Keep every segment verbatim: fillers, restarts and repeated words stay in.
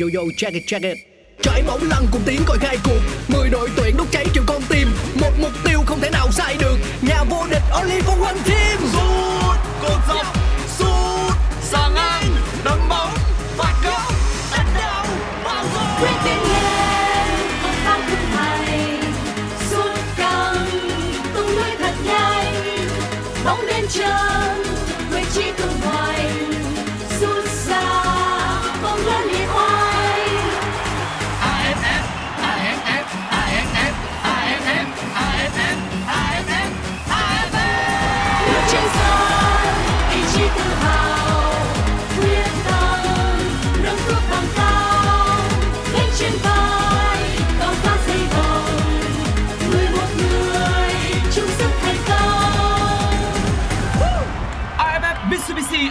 yo yo check it check it. Trải bóng lăn cùng tiếng còi khai cuộc, mười đội tuyển đốt cháy triệu con tim, một mục tiêu không thể nào sai được. Nhà vô địch only for one team. Rút cột dọc, sút xa ngang, đấm bóng, phạt góc, đánh đầu vào góc. Nguyễn Tiến Linh, ông Phạm Tuấn Hải, sút căng, tung lưới thật nhanh, bóng đến chân, vị trí cứng hoành, sút xa, bóng lớn đi hoài. a ép ép, a ép ép, a ép ép, a ép ép, a ép ép, a ép ép, a ép ép. Bước trên sân, ý chí tự hào, quyết tâm, nâng bước bằng cao, gánh trên vai, cao phát dây vòng, người một người, chung sức thành công. a ép ef Mitsubishi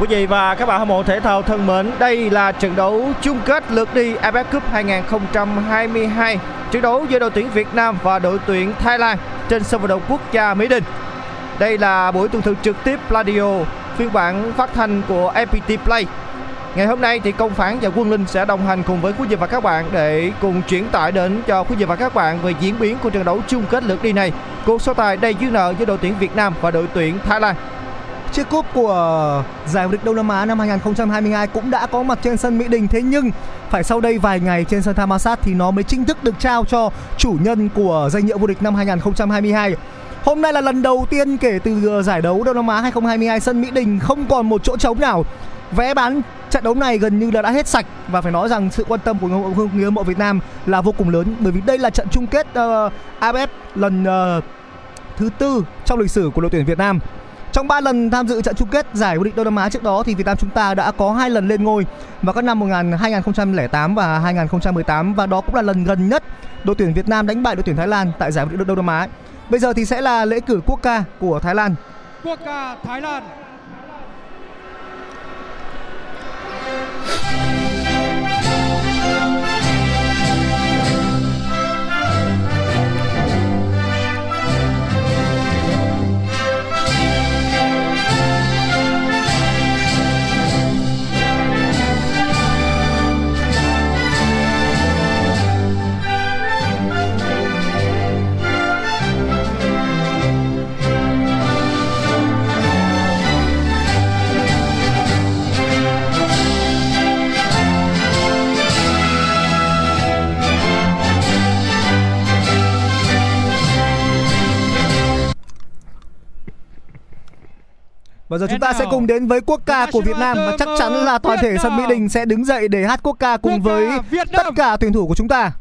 Quý vị và các bạn hâm mộ thể thao thân mến, đây là trận đấu chung kết lượt đi a ép ép Cup hai không hai hai, trận đấu giữa đội tuyển Việt Nam và đội tuyển Thái Lan trên sân vận động quốc gia Mỹ Đình. Đây là buổi tường thuật trực tiếp Pladio, phiên bản phát thanh của ép pê tê Play. Ngày hôm nay thì Công Phán và Quân Linh sẽ đồng hành cùng với quý vị và các bạn để cùng chuyển tải đến cho quý vị và các bạn về diễn biến của trận đấu chung kết lượt đi này. Cuộc so tài đầy dư nợ giữa đội tuyển Việt Nam và đội tuyển Thái Lan. Chiếc cúp của giải vô địch Đông Nam Á năm hai không hai hai cũng đã có mặt trên sân Mỹ Đình, thế nhưng phải sau đây vài ngày trên sân Thammasat thì nó mới chính thức được trao cho chủ nhân của danh hiệu vô địch năm hai không hai hai. Hôm nay là lần đầu tiên kể từ giải đấu Đông Nam Á hai không hai hai sân Mỹ Đình không còn một chỗ trống nào. Vé bán trận đấu này gần như là đã hết sạch và phải nói rằng sự quan tâm của người hâm mộ Việt Nam là vô cùng lớn, bởi vì đây là trận chung kết uh, a ép ép lần uh, thứ tư trong lịch sử của đội tuyển Việt Nam. Trong ba lần tham dự trận chung kết giải vô địch Đông Nam Á trước đó thì Việt Nam chúng ta đã có hai lần lên ngôi vào các năm hai không không tám và hai không một tám, và đó cũng là lần gần nhất đội tuyển Việt Nam đánh bại đội tuyển Thái Lan tại giải vô địch Đông Nam Á. Bây giờ thì sẽ là lễ cử quốc ca của Thái Lan. Quốc ca Thái Lan. Và giờ chúng ta sẽ cùng đến với quốc ca của Việt Nam, và chắc chắn là toàn thể sân Mỹ Đình sẽ đứng dậy để hát quốc ca cùng với tất cả tuyển thủ của chúng ta.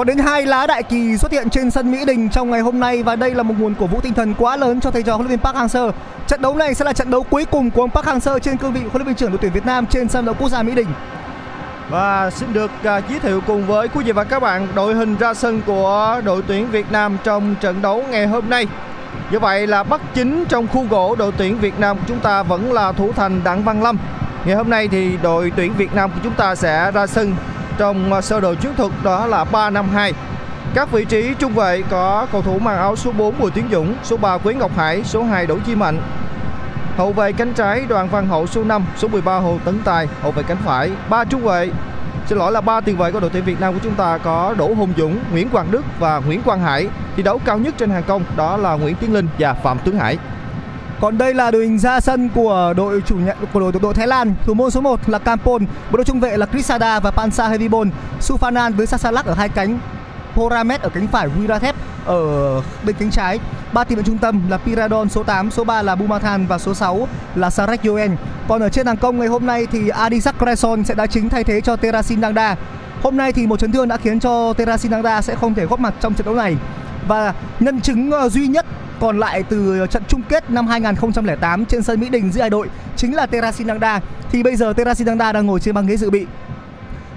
Có đến hai lá đại kỳ xuất hiện trên sân Mỹ Đình trong ngày hôm nay, và đây là một nguồn cổ vũ tinh thần quá lớn cho thầy trò huấn luyện viên Park Hang-seo. Trận đấu này sẽ là trận đấu cuối cùng của ông Park Hang-seo trên cương vị huấn luyện viên trưởng đội tuyển Việt Nam trên sân vận động quốc gia Mỹ Đình. Và xin được uh, giới thiệu cùng với quý vị và các bạn đội hình ra sân của đội tuyển Việt Nam trong trận đấu ngày hôm nay. Như vậy là bắt chính trong khu gỗ đội tuyển Việt Nam của chúng ta vẫn là thủ thành Đặng Văn Lâm. Ngày hôm nay thì đội tuyển Việt Nam của chúng ta sẽ ra sân trong sơ đồ chiến thuật đó là ba năm hai. Các vị trí trung vệ có cầu thủ mang áo số bốn Bùi Tiến Dũng, số ba Quế Ngọc Hải, số hai Đỗ Duy Mạnh. Hậu vệ cánh trái Đoàn Văn Hậu số năm, số mười ba Hồ Tấn Tài, hậu vệ cánh phải. Ba trung vệ, xin lỗi là ba tiền vệ của đội tuyển Việt Nam của chúng ta có Đỗ Hùng Dũng, Nguyễn Quang Đức và Nguyễn Quang Hải. Thi đấu cao nhất trên hàng công đó là Nguyễn Tiến Linh và Phạm Tuấn Hải. Còn đây là đội hình ra sân của đội chủ nhà của đội đội Thái Lan. Thủ môn số một là Kampol, bộ đội trung vệ là Kritsada và Pansa Hemviboon, Suphanan với Sasalak ở hai cánh, Poramet ở cánh phải, Weerathep ở bên cánh trái. Ba tiền vệ trung tâm là Piradon số tám, số ba là Bunmathan và số sáu là Sarek Yoen. Còn ở trên hàng công ngày hôm nay thì Adisak Kraisorn sẽ đá chính thay thế cho Teerasil Dangda. Hôm nay thì một chấn thương đã khiến cho Teerasil Dangda sẽ không thể góp mặt trong trận đấu này. Và nhân chứng duy nhất còn lại từ trận chung kết năm hai nghìn không trăm lẻ tám trên sân Mỹ Đình giữa hai đội chính là Teerasil Dangda. Thì bây giờ Teerasil Dangda đang ngồi trên băng ghế dự bị.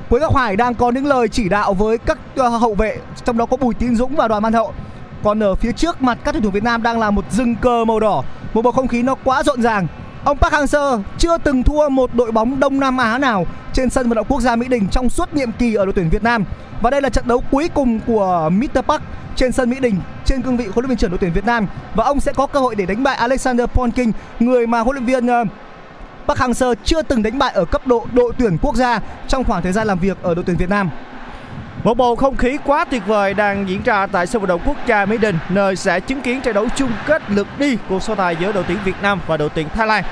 Quế Ngọc Hải đang có những lời chỉ đạo với các hậu vệ, trong đó có Bùi Tiến Dũng và Đoàn Văn Hậu. Còn ở phía trước mặt các tuyển thủ Việt Nam đang là một rừng cờ màu đỏ, một bầu không khí nó quá rộn ràng. Ông Park Hang-seo chưa từng thua một đội bóng Đông Nam Á nào trên sân vận động quốc gia Mỹ Đình trong suốt nhiệm kỳ ở đội tuyển Việt Nam. Và đây là trận đấu cuối cùng của mít tơ Park trên sân Mỹ Đình trên cương vị huấn luyện viên trưởng đội tuyển Việt Nam, và ông sẽ có cơ hội để đánh bại Alexandré Pölking, người mà huấn luyện viên Park Hang-seo chưa từng đánh bại ở cấp độ đội tuyển quốc gia trong khoảng thời gian làm việc ở đội tuyển Việt Nam. Một bầu không khí quá tuyệt vời đang diễn ra tại sân vận động quốc gia Mỹ Đình, nơi sẽ chứng kiến trận đấu chung kết lượt đi cuộc so tài giữa đội tuyển Việt Nam và đội tuyển Thái Lan.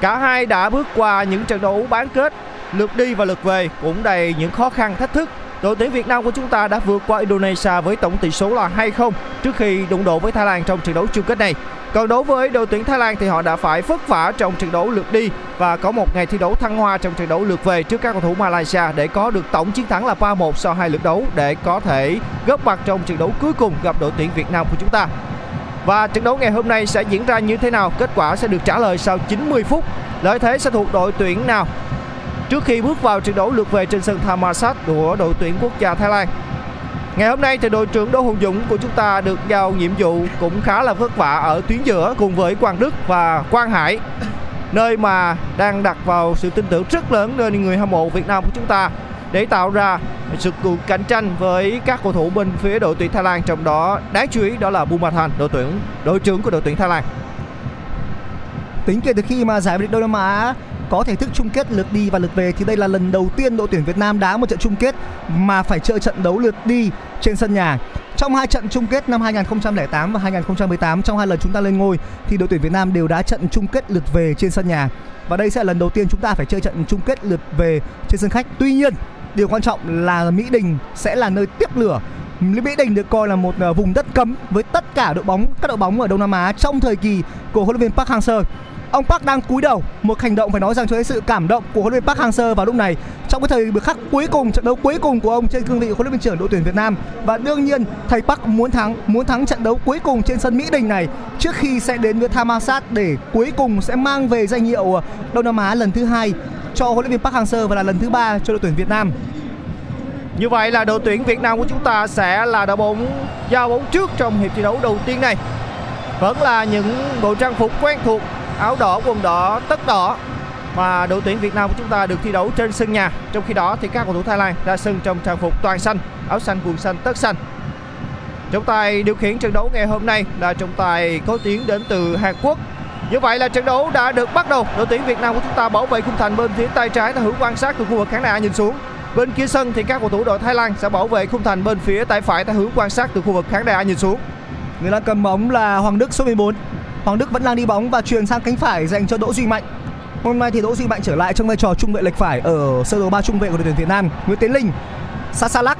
Cả hai đã bước qua những trận đấu bán kết lượt đi và lượt về cũng đầy những khó khăn thách thức. Đội tuyển Việt Nam của chúng ta đã vượt qua Indonesia với tổng tỷ số là hai không trước khi đụng độ với Thái Lan trong trận đấu chung kết này. Còn đối với đội tuyển Thái Lan thì họ đã phải vất vả trong trận đấu lượt đi và có một ngày thi đấu thăng hoa trong trận đấu lượt về trước các cầu thủ Malaysia để có được tổng chiến thắng là ba một sau hai lượt đấu để có thể góp mặt trong trận đấu cuối cùng gặp đội tuyển Việt Nam của chúng ta. Và trận đấu ngày hôm nay sẽ diễn ra như thế nào? Kết quả sẽ được trả lời sau chín mươi phút. Lợi thế sẽ thuộc đội tuyển nào trước khi bước vào trận đấu lượt về trên sân Thammasat của đội tuyển quốc gia Thái Lan? Ngày hôm nay thì đội trưởng Đỗ Hùng Dũng của chúng ta được giao nhiệm vụ cũng khá là vất vả ở tuyến giữa cùng với Quang Đức và Quang Hải, nơi mà đang đặt vào sự tin tưởng rất lớn nơi người hâm mộ Việt Nam của chúng ta để tạo ra sự cạnh tranh với các cầu thủ bên phía đội tuyển Thái Lan, trong đó đáng chú ý đó là Bunmathan, đội tuyển đội trưởng của đội tuyển Thái Lan. Tính kể từ khi mà giải vô địch Đông Nam Á có thể thức chung kết lượt đi và lượt về thì đây là lần đầu tiên đội tuyển Việt Nam đá một trận chung kết mà phải chơi trận đấu lượt đi trên sân nhà. Trong hai trận chung kết năm hai nghìn không trăm lẻ tám và hai nghìn không trăm mười tám, trong hai lần chúng ta lên ngôi thì đội tuyển Việt Nam đều đá trận chung kết lượt về trên sân nhà. Và đây sẽ là lần đầu tiên chúng ta phải chơi trận chung kết lượt về trên sân khách. Tuy nhiên, điều quan trọng là Mỹ Đình sẽ là nơi tiếp lửa. Mỹ Đình được coi là một vùng đất cấm với tất cả đội bóng các đội bóng ở Đông Nam Á trong thời kỳ của huấn luyện viên Park Hang-seo. Ông Park đang cúi đầu, một hành động phải nói rằng cho thấy sự cảm động của huấn luyện viên Park Hang-seo vào lúc này, trong cái thời khắc cuối cùng, trận đấu cuối cùng của ông trên cương vị huấn luyện viên trưởng đội tuyển Việt Nam. Và đương nhiên thầy Park muốn thắng, muốn thắng trận đấu cuối cùng trên sân Mỹ Đình này trước khi sẽ đến với Thammasat để cuối cùng sẽ mang về danh hiệu Đông Nam Á lần thứ hai cho huấn luyện viên Park Hang-seo và là lần thứ ba cho đội tuyển Việt Nam. Như vậy là đội tuyển Việt Nam của chúng ta sẽ là đội bóng giao bóng trước trong hiệp thi đấu đầu tiên này. Vẫn là những bộ trang phục quen thuộc, áo đỏ, quần đỏ, tất đỏ mà đội tuyển Việt Nam của chúng ta được thi đấu trên sân nhà. Trong khi đó thì các cầu thủ Thái Lan ra sân trong trang phục toàn xanh, áo xanh, quần xanh, tất xanh. Trọng tài điều khiển trận đấu ngày hôm nay là trọng tài có tiếng đến từ Hàn Quốc. Như vậy là trận đấu đã được bắt đầu. Đội tuyển Việt Nam của chúng ta bảo vệ khung thành bên phía tay trái, ta hữu quan sát từ khu vực khán đài nhìn xuống. Bên kia sân thì các cầu thủ đội Thái Lan sẽ bảo vệ khung thành bên phía tay phải, ta hữu quan sát từ khu vực khán đài nhìn xuống. Người đang cầm bóng là Hoàng Đức số mười bốn. Hoàng Đức vẫn đang đi bóng và truyền sang cánh phải dành cho Đỗ Duy Mạnh. Hôm nay thì Đỗ Duy Mạnh trở lại trong vai trò trung vệ lệch phải ở sơ đồ ba trung vệ của đội tuyển Việt Nam. Nguyễn Tiến Linh, Sasalak,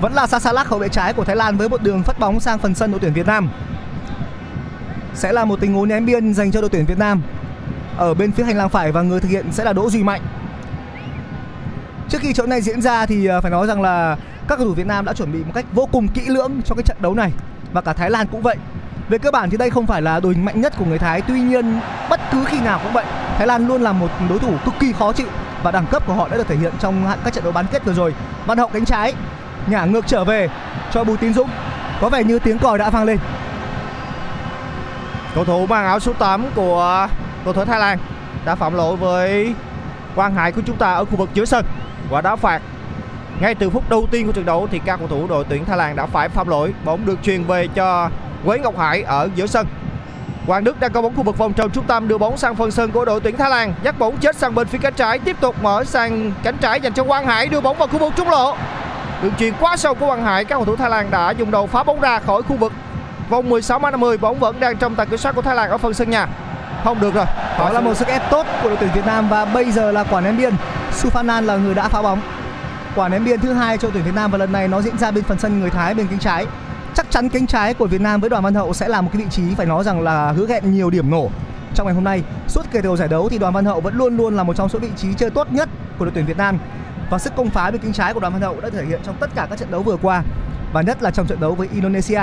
vẫn là Sasalak hậu vệ trái của Thái Lan với một đường phất bóng sang phần sân đội tuyển Việt Nam. Sẽ là một tình huống ném biên dành cho đội tuyển Việt Nam ở bên phía hành lang phải và người thực hiện sẽ là Đỗ Duy Mạnh. Trước khi trận này diễn ra thì phải nói rằng là các cầu thủ Việt Nam đã chuẩn bị một cách vô cùng kỹ lưỡng cho cái trận đấu này và cả Thái Lan cũng vậy. Về cơ bản thì đây không phải là đội hình mạnh nhất của người Thái, tuy nhiên bất cứ khi nào cũng vậy, Thái Lan luôn là một đối thủ cực kỳ khó chịu và đẳng cấp của họ đã được thể hiện trong các trận đấu bán kết vừa rồi. Văn Hậu cánh trái nhả ngược trở về cho Bùi Tiến Dũng. Có vẻ như tiếng còi đã vang lên. Cầu thủ mang áo số tám của cầu thủ Thái Lan đã phạm lỗi với Quang Hải của chúng ta ở khu vực giữa sân và đá phạt. Ngay từ phút đầu tiên của trận đấu thì các cầu thủ đội tuyển Thái Lan đã phải phạm lỗi. Bóng được truyền về cho Quế Ngọc Hải ở giữa sân. Quang Đức đang có bóng khu vực vòng tròn trung tâm, đưa bóng sang phần sân của đội tuyển Thái Lan, dắt bóng chết sang bên phía cánh trái, tiếp tục mở sang cánh trái dành cho Quang Hải, đưa bóng vào khu vực trung lộ. Đường chuyền quá sâu của Quang Hải, các cầu thủ Thái Lan đã dùng đầu phá bóng ra khỏi khu vực vòng mười sáu mét năm mươi. Bóng vẫn đang trong tầm kiểm soát của Thái Lan ở phần sân nhà. Không được rồi. Đó là một sức ép tốt của đội tuyển Việt Nam và bây giờ là quả ném biên. Suphanan là người đã phá bóng. Quả ném biên thứ hai cho tuyển Việt Nam và lần này nó diễn ra bên phần sân người Thái, bên cánh trái. Chắc chắn cánh trái của Việt Nam với Đoàn Văn Hậu sẽ là một cái vị trí phải nói rằng là hứa hẹn nhiều điểm nổ trong ngày hôm nay. Suốt kể từ giải đấu thì Đoàn Văn Hậu vẫn luôn luôn là một trong số vị trí chơi tốt nhất của đội tuyển Việt Nam, và sức công phá bên cánh trái của Đoàn Văn Hậu đã thể hiện trong tất cả các trận đấu vừa qua và nhất là trong trận đấu với Indonesia.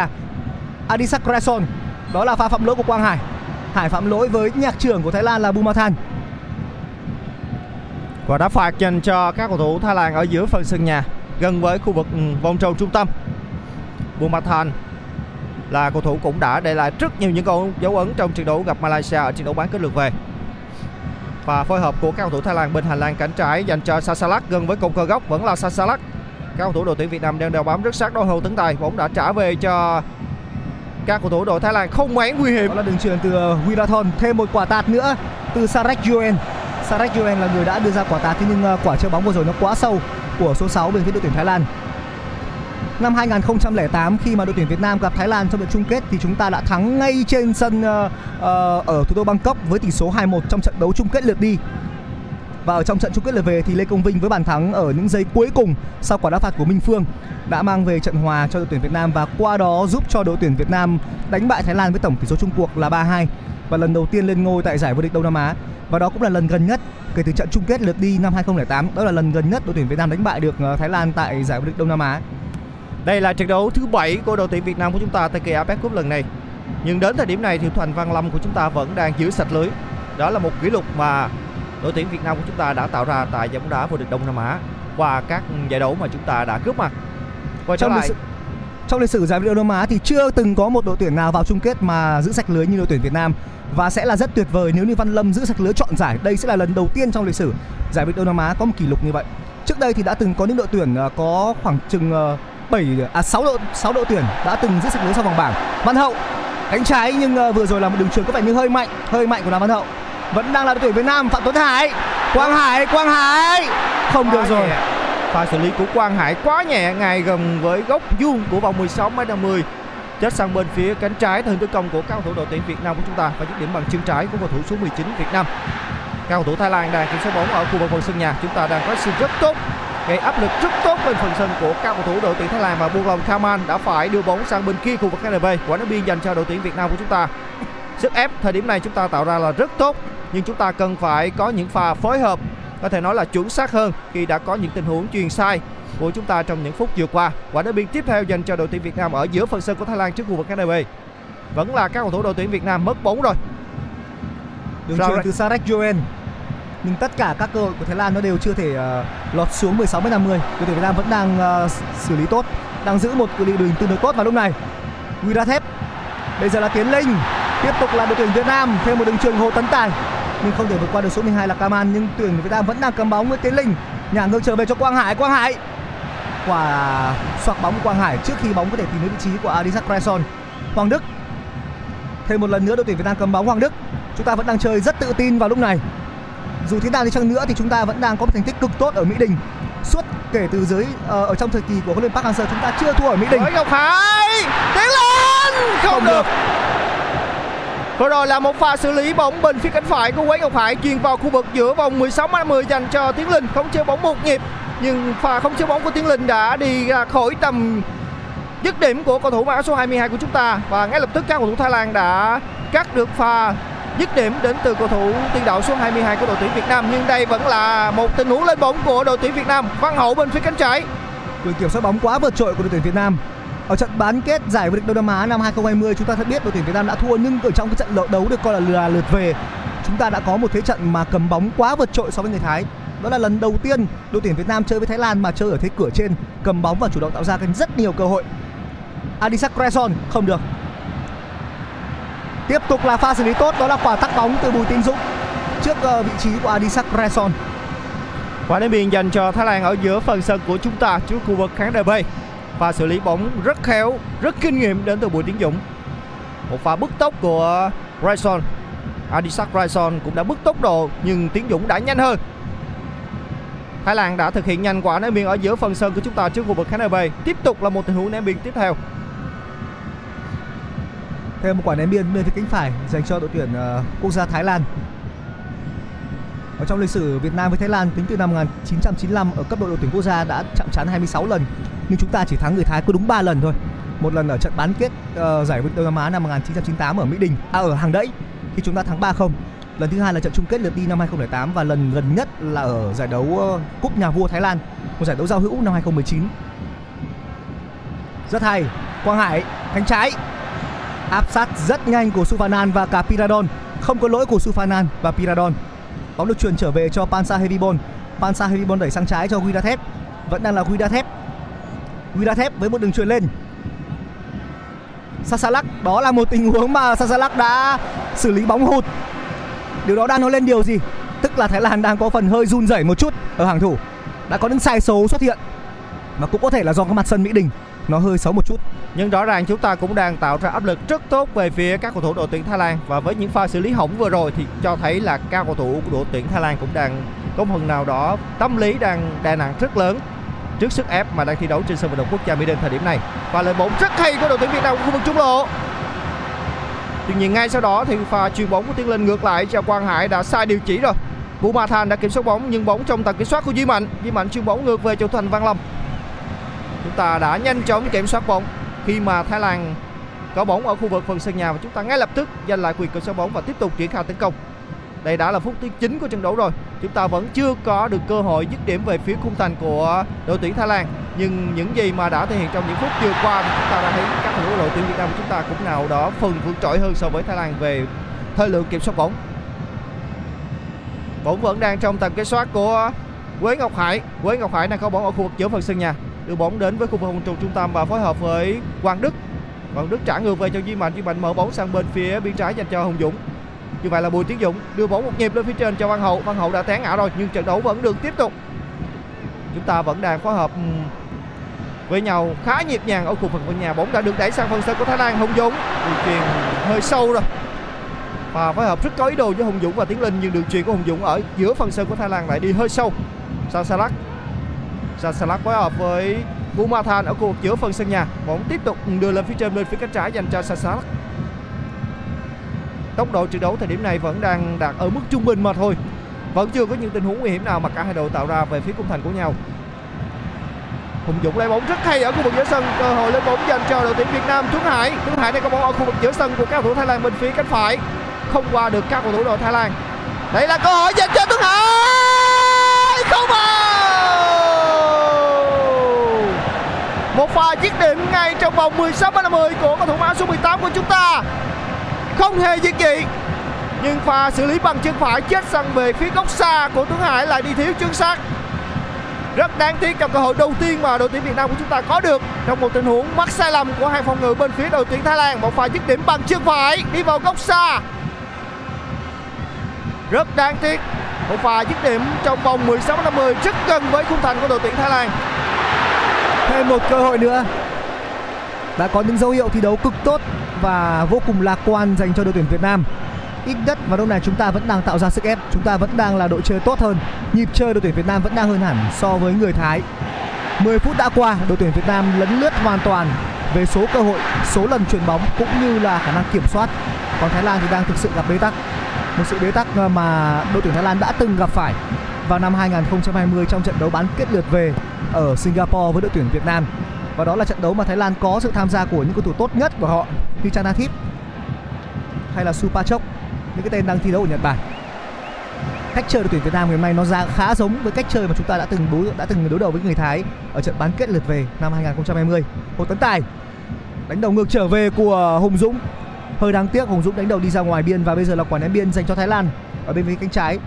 Adisak Kraisorn, đó là pha phạm lỗi của Quang Hải. Hải phạm lỗi với nhạc trưởng của Thái Lan là Bunmathan. Và đá phạt dành cho các cầu thủ Thái Lan ở giữa phần sân nhà, gần với khu vực vòng tròn trung tâm. Bunmathan là cầu thủ cũng đã để lại rất nhiều những câu dấu ấn trong trận đấu gặp Malaysia ở trận đấu bán kết lượt về. Và phối hợp của các cầu thủ Thái Lan bên hành lang cánh trái dành cho Sasalak, gần với cột cờ góc vẫn là Sasalak. Các cầu thủ đội tuyển Việt Nam đang đeo bám rất sát đôi Hồ Tấn Tài, bóng đã trả về cho các cầu thủ đội Thái Lan không mấy nguy hiểm. Đó là đường chuyền từ Weerathep, thêm một quả tạt nữa từ Sarek Yoen. Sarek Yoen là người đã đưa ra quả tạt, thế nhưng quả chơi bóng vừa rồi nó quá sâu của số sáu bên phía đội tuyển Thái Lan. Năm hai nghìn không trăm lẻ tám khi mà đội tuyển Việt Nam gặp Thái Lan trong trận chung kết thì chúng ta đã thắng ngay trên sân uh, uh, ở thủ đô Bangkok với tỷ số hai một trong trận đấu chung kết lượt đi. Và ở trong trận chung kết lượt về thì Lê Công Vinh với bàn thắng ở những giây cuối cùng sau quả đá phạt của Minh Phương đã mang về trận hòa cho đội tuyển Việt Nam và qua đó giúp cho đội tuyển Việt Nam đánh bại Thái Lan với tổng tỷ số chung cuộc là ba hai và lần đầu tiên lên ngôi tại giải vô địch Đông Nam Á. Và đó cũng là lần gần nhất kể từ trận chung kết lượt đi năm hai nghìn không trăm lẻ tám, đó là lần gần nhất đội tuyển Việt Nam đánh bại được Thái Lan tại giải vô địch Đông Nam Á. Đây là trận đấu thứ bảy của đội tuyển Việt Nam của chúng ta tại kỳ a ép ép Cup lần này. Nhưng đến thời điểm này thì Đoàn Văn Lâm của chúng ta vẫn đang giữ sạch lưới. Đó là một kỷ lục mà đội tuyển Việt Nam của chúng ta đã tạo ra tại giải bóng đá vô địch Đông Nam Á và các giải đấu mà chúng ta đã cướp mặt. Quay trở lại, trong lịch sử giải vô địch Đông Nam Á thì chưa từng có một đội tuyển nào vào chung kết mà giữ sạch lưới như đội tuyển Việt Nam, và sẽ là rất tuyệt vời nếu như Văn Lâm giữ sạch lưới trọn giải. Đây sẽ là lần đầu tiên trong lịch sử giải vô địch Đông Nam Á có một kỷ lục như vậy. Trước đây thì đã từng có những đội tuyển có khoảng chừng bảy à sáu đội sáu đội tuyển đã từng giữ sạch lưới sau vòng bảng. Văn Hậu đánh trái nhưng vừa rồi là một đường chuyền có vẻ như hơi mạnh, hơi mạnh của Đặng Văn Hậu. Vẫn đang là đội tuyển Việt Nam, Phạm Tuấn Hải. Quang Hải, Quang Hải. Không được rồi. Pha xử lý của Quang Hải quá nhẹ, ngay gần với góc vuông của vòng mười sáu mét năm mươi. Chết sang bên phía cánh trái theo hình tấn công của các cầu thủ đội tuyển Việt Nam của chúng ta và dứt điểm bằng chân trái của cầu thủ số mười chín Việt Nam. Các cầu thủ Thái Lan đang kiểm soát bóng ở khu vực vòng sân nhà, chúng ta đang có sự rất tốt, gây áp lực rất tốt bên phần sân của các cầu thủ đội tuyển Thái Lan và buông lòng Kaman đã phải đưa bóng sang bên kia khu vực en lờ vê. Quả ném biên dành cho đội tuyển Việt Nam của chúng ta. Sức ép thời điểm này chúng ta tạo ra là rất tốt, nhưng chúng ta cần phải có những pha phối hợp có thể nói là chuẩn xác hơn khi đã có những tình huống chuyền sai của chúng ta trong những phút vừa qua. Quả đá biên tiếp theo dành cho đội tuyển Việt Nam ở giữa phần sân của Thái Lan trước khu vực en lờ vê. Vẫn là các cầu thủ đội tuyển Việt Nam mất bóng rồi. Đường chuyền từ Sarek Yoen. Nhưng tất cả các cơ hội của Thái Lan nó đều chưa thể uh, lọt xuống mười sáu mét năm mươi. Đội tuyển Việt Nam vẫn đang uh, xử lý tốt, đang giữ một cự ly đường tương đối tốt vào lúc này. Weerathep. Bây giờ là Tiến Linh. Tiếp tục là đội tuyển Việt Nam, thêm một đường chuyền Hồ Tấn Tài nhưng không thể vượt qua được số mười hai là Kaman, nhưng tuyển Việt Nam vẫn đang cầm bóng với Tiến Linh. Nhà ngược trở về cho Quang Hải, Quang Hải. Quả xoạc bóng của Quang Hải trước khi bóng có thể tìm đến vị trí của Adisak Kraisorn. Hoàng Đức. Thêm một lần nữa đội tuyển Việt Nam cầm bóng, Hoàng Đức. Chúng ta vẫn đang chơi rất tự tin vào lúc này. Dù thế nào đi chăng nữa thì chúng ta vẫn đang có một thành tích cực tốt ở Mỹ Đình. Suốt kể từ dưới ở, ở trong thời kỳ của huấn luyện Park Hang-seo chúng ta chưa thua ở Mỹ Đình. Ngọc Hải, Tiến Linh không, không được. Vừa rồi là một pha xử lý bóng bên phía cánh phải của Quế Ngọc Hải, chuyền vào khu vực giữa vòng mười sáu mét năm mươi dành cho Tiến Linh, không chơi bóng một nhịp nhưng pha không chơi bóng của Tiến Linh đã đi ra khỏi tầm dứt điểm của cầu thủ mã số hai mươi hai của chúng ta và ngay lập tức các cầu thủ Thái Lan đã cắt được pha dứt điểm đến từ cầu thủ tiền đạo số hai mươi hai của đội tuyển Việt Nam. Nhưng đây vẫn là một tình huống lên bóng của đội tuyển Việt Nam. Văn Hậu bên phía cánh trái, quyền kiểm soát bóng quá vượt trội của đội tuyển Việt Nam. Ở trận bán kết giải vô địch Đông Nam Á năm hai nghìn không trăm hai mươi chúng ta biết đội tuyển Việt Nam đã thua, nhưng ở trong cái trận đấu được coi là lượt về chúng ta đã có một thế trận mà cầm bóng quá vượt trội so với người Thái. Đó là lần đầu tiên đội tuyển Việt Nam chơi với Thái Lan mà chơi ở thế cửa trên, cầm bóng và chủ động tạo ra rất nhiều cơ hội. Adisak Kraisorn không được. Tiếp tục là pha xử lý tốt, đó là quả tắc bóng từ Bùi Tiến Dũng trước vị trí của Adisak Kraisorn. Quả ném biên dành cho Thái Lan ở giữa phần sân của chúng ta trước khu vực khán đài B. Và xử lý bóng rất khéo, rất kinh nghiệm đến từ Bùi Tiến Dũng. Một pha bứt tốc của Kraisorn. Adisak Kraisorn cũng đã bứt tốc độ nhưng Tiến Dũng đã nhanh hơn. Thái Lan đã thực hiện nhanh quả ném biên ở giữa phần sân của chúng ta trước khu vực khán đài B. Tiếp tục là một tình huống ném biên tiếp theo. Thêm một quả ném biên bên phía cánh phải dành cho đội tuyển uh, quốc gia Thái Lan. Ở trong lịch sử Việt Nam với Thái Lan tính từ năm một nghìn chín trăm chín mươi lăm ở cấp độ đội tuyển quốc gia đã chạm trán hai mươi sáu lần, nhưng chúng ta chỉ thắng người Thái có đúng ba lần thôi. Một lần ở trận bán kết uh, giải vô địch Đông Nam Á năm một nghìn chín trăm chín mươi tám ở Mỹ Đình, à, ở Hàng Đẫy khi chúng ta thắng ba không. Lần thứ hai là trận chung kết lượt đi năm hai không không tám và lần gần nhất là ở giải đấu uh, Cúp Nhà Vua Thái Lan, một giải đấu giao hữu năm hai không một chín. Rất hay, Quang Hải cánh trái. Áp sát rất nhanh của Suphanan và cả Piradon. Không có lỗi của Suphanan và Piradon. Bóng được truyền trở về cho Pansa Hemviboon. Pansa Hemviboon đẩy sang trái cho Weerathep. Vẫn đang là Weerathep. Weerathep với một đường truyền lên Sasalak. Đó là một tình huống mà Sasalak đã xử lý bóng hụt. Điều đó đang nói lên điều gì? Tức là Thái Lan đang có phần hơi run rẩy một chút ở hàng thủ. Đã có những sai số xuất hiện mà cũng có thể là do cái mặt sân Mỹ Đình nó hơi xấu một chút. Nhưng rõ ràng chúng ta cũng đang tạo ra áp lực rất tốt về phía các cầu thủ đội tuyển Thái Lan. Và với những pha xử lý hỏng vừa rồi thì cho thấy là các cầu thủ của đội tuyển Thái Lan cũng đang có phần nào đó tâm lý đang đè nặng rất lớn trước sức ép mà đang thi đấu trên sân vận động quốc gia Mỹ Đình thời điểm này. Và lời bóng rất hay của đội tuyển Việt Nam khu vực trung lộ. Tuy nhiên ngay sau đó thì pha chuyền bóng của Tiến Linh ngược lại cho Quang Hải đã sai điều chỉ rồi. Bunmathan đã kiểm soát bóng nhưng bóng trong tầm kiểm soát của Duy Mạnh. Duy Mạnh chuyền bóng ngược về cho Thành Văn Lâm. Chúng ta đã nhanh chóng kiểm soát bóng khi mà Thái Lan có bóng ở khu vực phần sân nhà và chúng ta ngay lập tức giành lại quyền kiểm soát bóng và tiếp tục triển khai tấn công. Đây đã là phút thứ chín của trận đấu rồi. Chúng ta vẫn chưa có được cơ hội dứt điểm về phía khung thành của đội tuyển Thái Lan. Nhưng những gì mà đã thể hiện trong những phút vừa qua thì chúng ta đã thấy các cầu thủ đội tuyển Việt Nam của chúng ta cũng nào đó phần vượt trội hơn so với Thái Lan về thời lượng kiểm soát bóng. Bóng vẫn đang trong tầm kiểm soát của Quế Ngọc Hải. Quế Ngọc Hải đang có bóng ở khu vực giữa phần sân nhà. Đưa bóng đến với khu vực vùng trung tâm và phối hợp với Quang Đức. Quang Đức trả ngược về cho Duy Mạnh. Duy Mạnh mở bóng sang bên phía biên trái dành cho Hùng Dũng. Như vậy là Bùi Tiến Dũng đưa bóng một nhịp lên phía trên cho Văn Hậu. Văn Hậu đã té ngã rồi nhưng trận đấu vẫn được tiếp tục. Chúng ta vẫn đang phối hợp với nhau khá nhịp nhàng ở khu vực phần nhà. Bóng đã được đẩy sang phần sân của Thái Lan. Hùng Dũng đường truyền hơi sâu rồi và phối hợp rất có ý đồ với Hùng Dũng và Tiến Linh, nhưng đường truyền của Hùng Dũng ở giữa phần sân của Thái Lan lại đi hơi sâu. Sasalak Sasalak phối hợp với Bunmathan ở khu vực giữa phần sân nhà. Bóng tiếp tục đưa lên phía trên bên phía cánh trái dành cho Sasalak. Tốc độ trận đấu thời điểm này vẫn đang đạt ở mức trung bình mà thôi. Vẫn chưa có những tình huống nguy hiểm nào mà cả hai đội tạo ra về phía khung thành của nhau. Hùng Dũng lấy bóng rất hay ở khu vực giữa sân. Cơ hội lên bóng dành cho đội tuyển Việt Nam. Tuấn Hải Tuấn Hải đang có bóng ở khu vực giữa sân của các cầu thủ Thái Lan bên phía cánh phải. Không qua được các cầu thủ đội Thái Lan. Đây là cơ hội dành cho Tuấn Hải. Không vào. Một pha dứt điểm ngay trong vòng mười sáu mét năm mươi của cầu thủ áo số mười tám của chúng ta. Không hề việc gì. Nhưng pha xử lý bằng chân phải chết sang về phía góc xa của Tuấn Hải lại đi thiếu chính xác. Rất đáng tiếc trong cơ hội đầu tiên mà đội tuyển Việt Nam của chúng ta có được trong một tình huống mắc sai lầm của hai phòng ngự bên phía đội tuyển Thái Lan. Một pha dứt điểm bằng chân phải đi vào góc xa. Rất đáng tiếc. Một pha dứt điểm trong vòng mười sáu mét năm mươi rất gần với khung thành của đội tuyển Thái Lan. Thêm một cơ hội nữa. Đã có những dấu hiệu thi đấu cực tốt và vô cùng lạc quan dành cho đội tuyển Việt Nam. Ít nhất vào lúc này chúng ta vẫn đang tạo ra sức ép. Chúng ta vẫn đang là đội chơi tốt hơn. Nhịp chơi đội tuyển Việt Nam vẫn đang hơn hẳn so với người Thái. mười phút đã qua, đội tuyển Việt Nam lấn lướt hoàn toàn về số cơ hội, số lần chuyền bóng cũng như là khả năng kiểm soát. Còn Thái Lan thì đang thực sự gặp bế tắc. Một sự bế tắc mà đội tuyển Thái Lan đã từng gặp phải vào năm hai nghìn không trăm hai mươi trong trận đấu bán kết lượt về ở Singapore với đội tuyển Việt Nam. Và đó là trận đấu mà Thái Lan có sự tham gia của những cầu thủ tốt nhất của họ như Chanathip hay là Supachok, những cái tên đang thi đấu ở Nhật Bản. Cách chơi đội tuyển Việt Nam ngày hôm nay nó ra khá giống với cách chơi mà chúng ta đã từng đối đã từng đối đầu với người Thái ở trận bán kết lượt về năm hai nghìn không trăm hai mươi. Hồ Tấn Tài đánh đầu ngược trở về của Hùng Dũng. Hơi đáng tiếc, Hùng Dũng đánh đầu đi ra ngoài biên và bây giờ là quả ném biên dành cho Thái Lan ở bên phía cánh trái.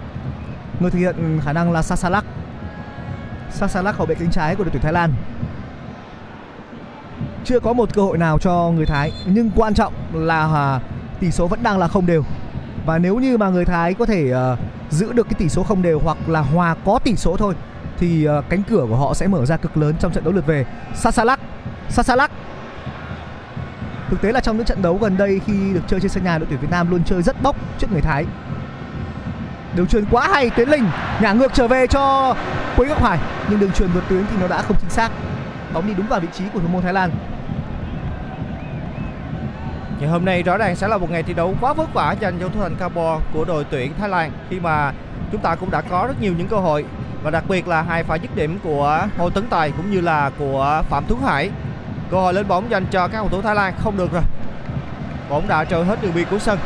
Người thực hiện khả năng là Sasalak. Sasalak hậu vệ cánh trái của đội tuyển Thái Lan. Chưa có một cơ hội nào cho người Thái, nhưng quan trọng là tỷ số vẫn đang là không đều. Và nếu như mà người Thái có thể uh, giữ được cái tỷ số không đều hoặc là hòa có tỷ số thôi thì uh, cánh cửa của họ sẽ mở ra cực lớn trong trận đấu lượt về. Sasalak, Sasalak. Thực tế là trong những trận đấu gần đây khi được chơi trên sân nhà, đội tuyển Việt Nam luôn chơi rất bốc trước người Thái. Đường truyền quá hay, Tiến Linh nhả ngược trở về cho Quế Ngọc Hải, nhưng đường truyền vượt tuyến thì nó đã không chính xác, bóng đi đúng vào vị trí của thủ môn Thái Lan. Thì hôm nay rõ ràng sẽ là một ngày thi đấu quá vất vả dành cho thủ thành Kampol của đội tuyển Thái Lan, khi mà chúng ta cũng đã có rất nhiều những cơ hội, và đặc biệt là hai pha dứt điểm của Hồ Tấn Tài cũng như là của Phạm Tuấn Hải. Cơ hội lên bóng dành cho các cầu thủ Thái Lan không được rồi, bóng đã trôi hết đường biên của sân.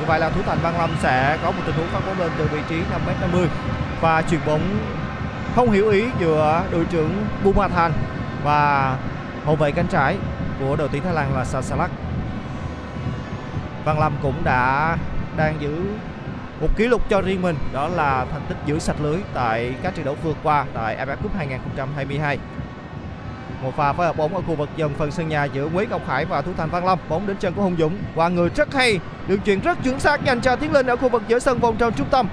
Như vậy là thủ thành Văn Lâm sẽ có một tình huống phát bóng lên từ vị trí năm mét năm mươi và chuyền bóng không hiểu ý giữa đội trưởng Bunmathan và hậu vệ cánh trái của đội tuyển Thái Lan là Sasalak. Văn Lâm cũng đã đang giữ một kỷ lục cho riêng mình, đó là thành tích giữ sạch lưới tại các trận đấu vừa qua tại a ép ép Cup hai không hai hai. Một pha phối hợp bóng ở khu vực dần phần sân nhà giữa Quế Ngọc Hải và thủ thành Văn Lâm. Bóng đến chân của Hùng Dũng qua người rất hay, đường chuyền rất chuẩn xác dành cho Tiến Linh ở khu vực giữa sân vòng trong trung tâm.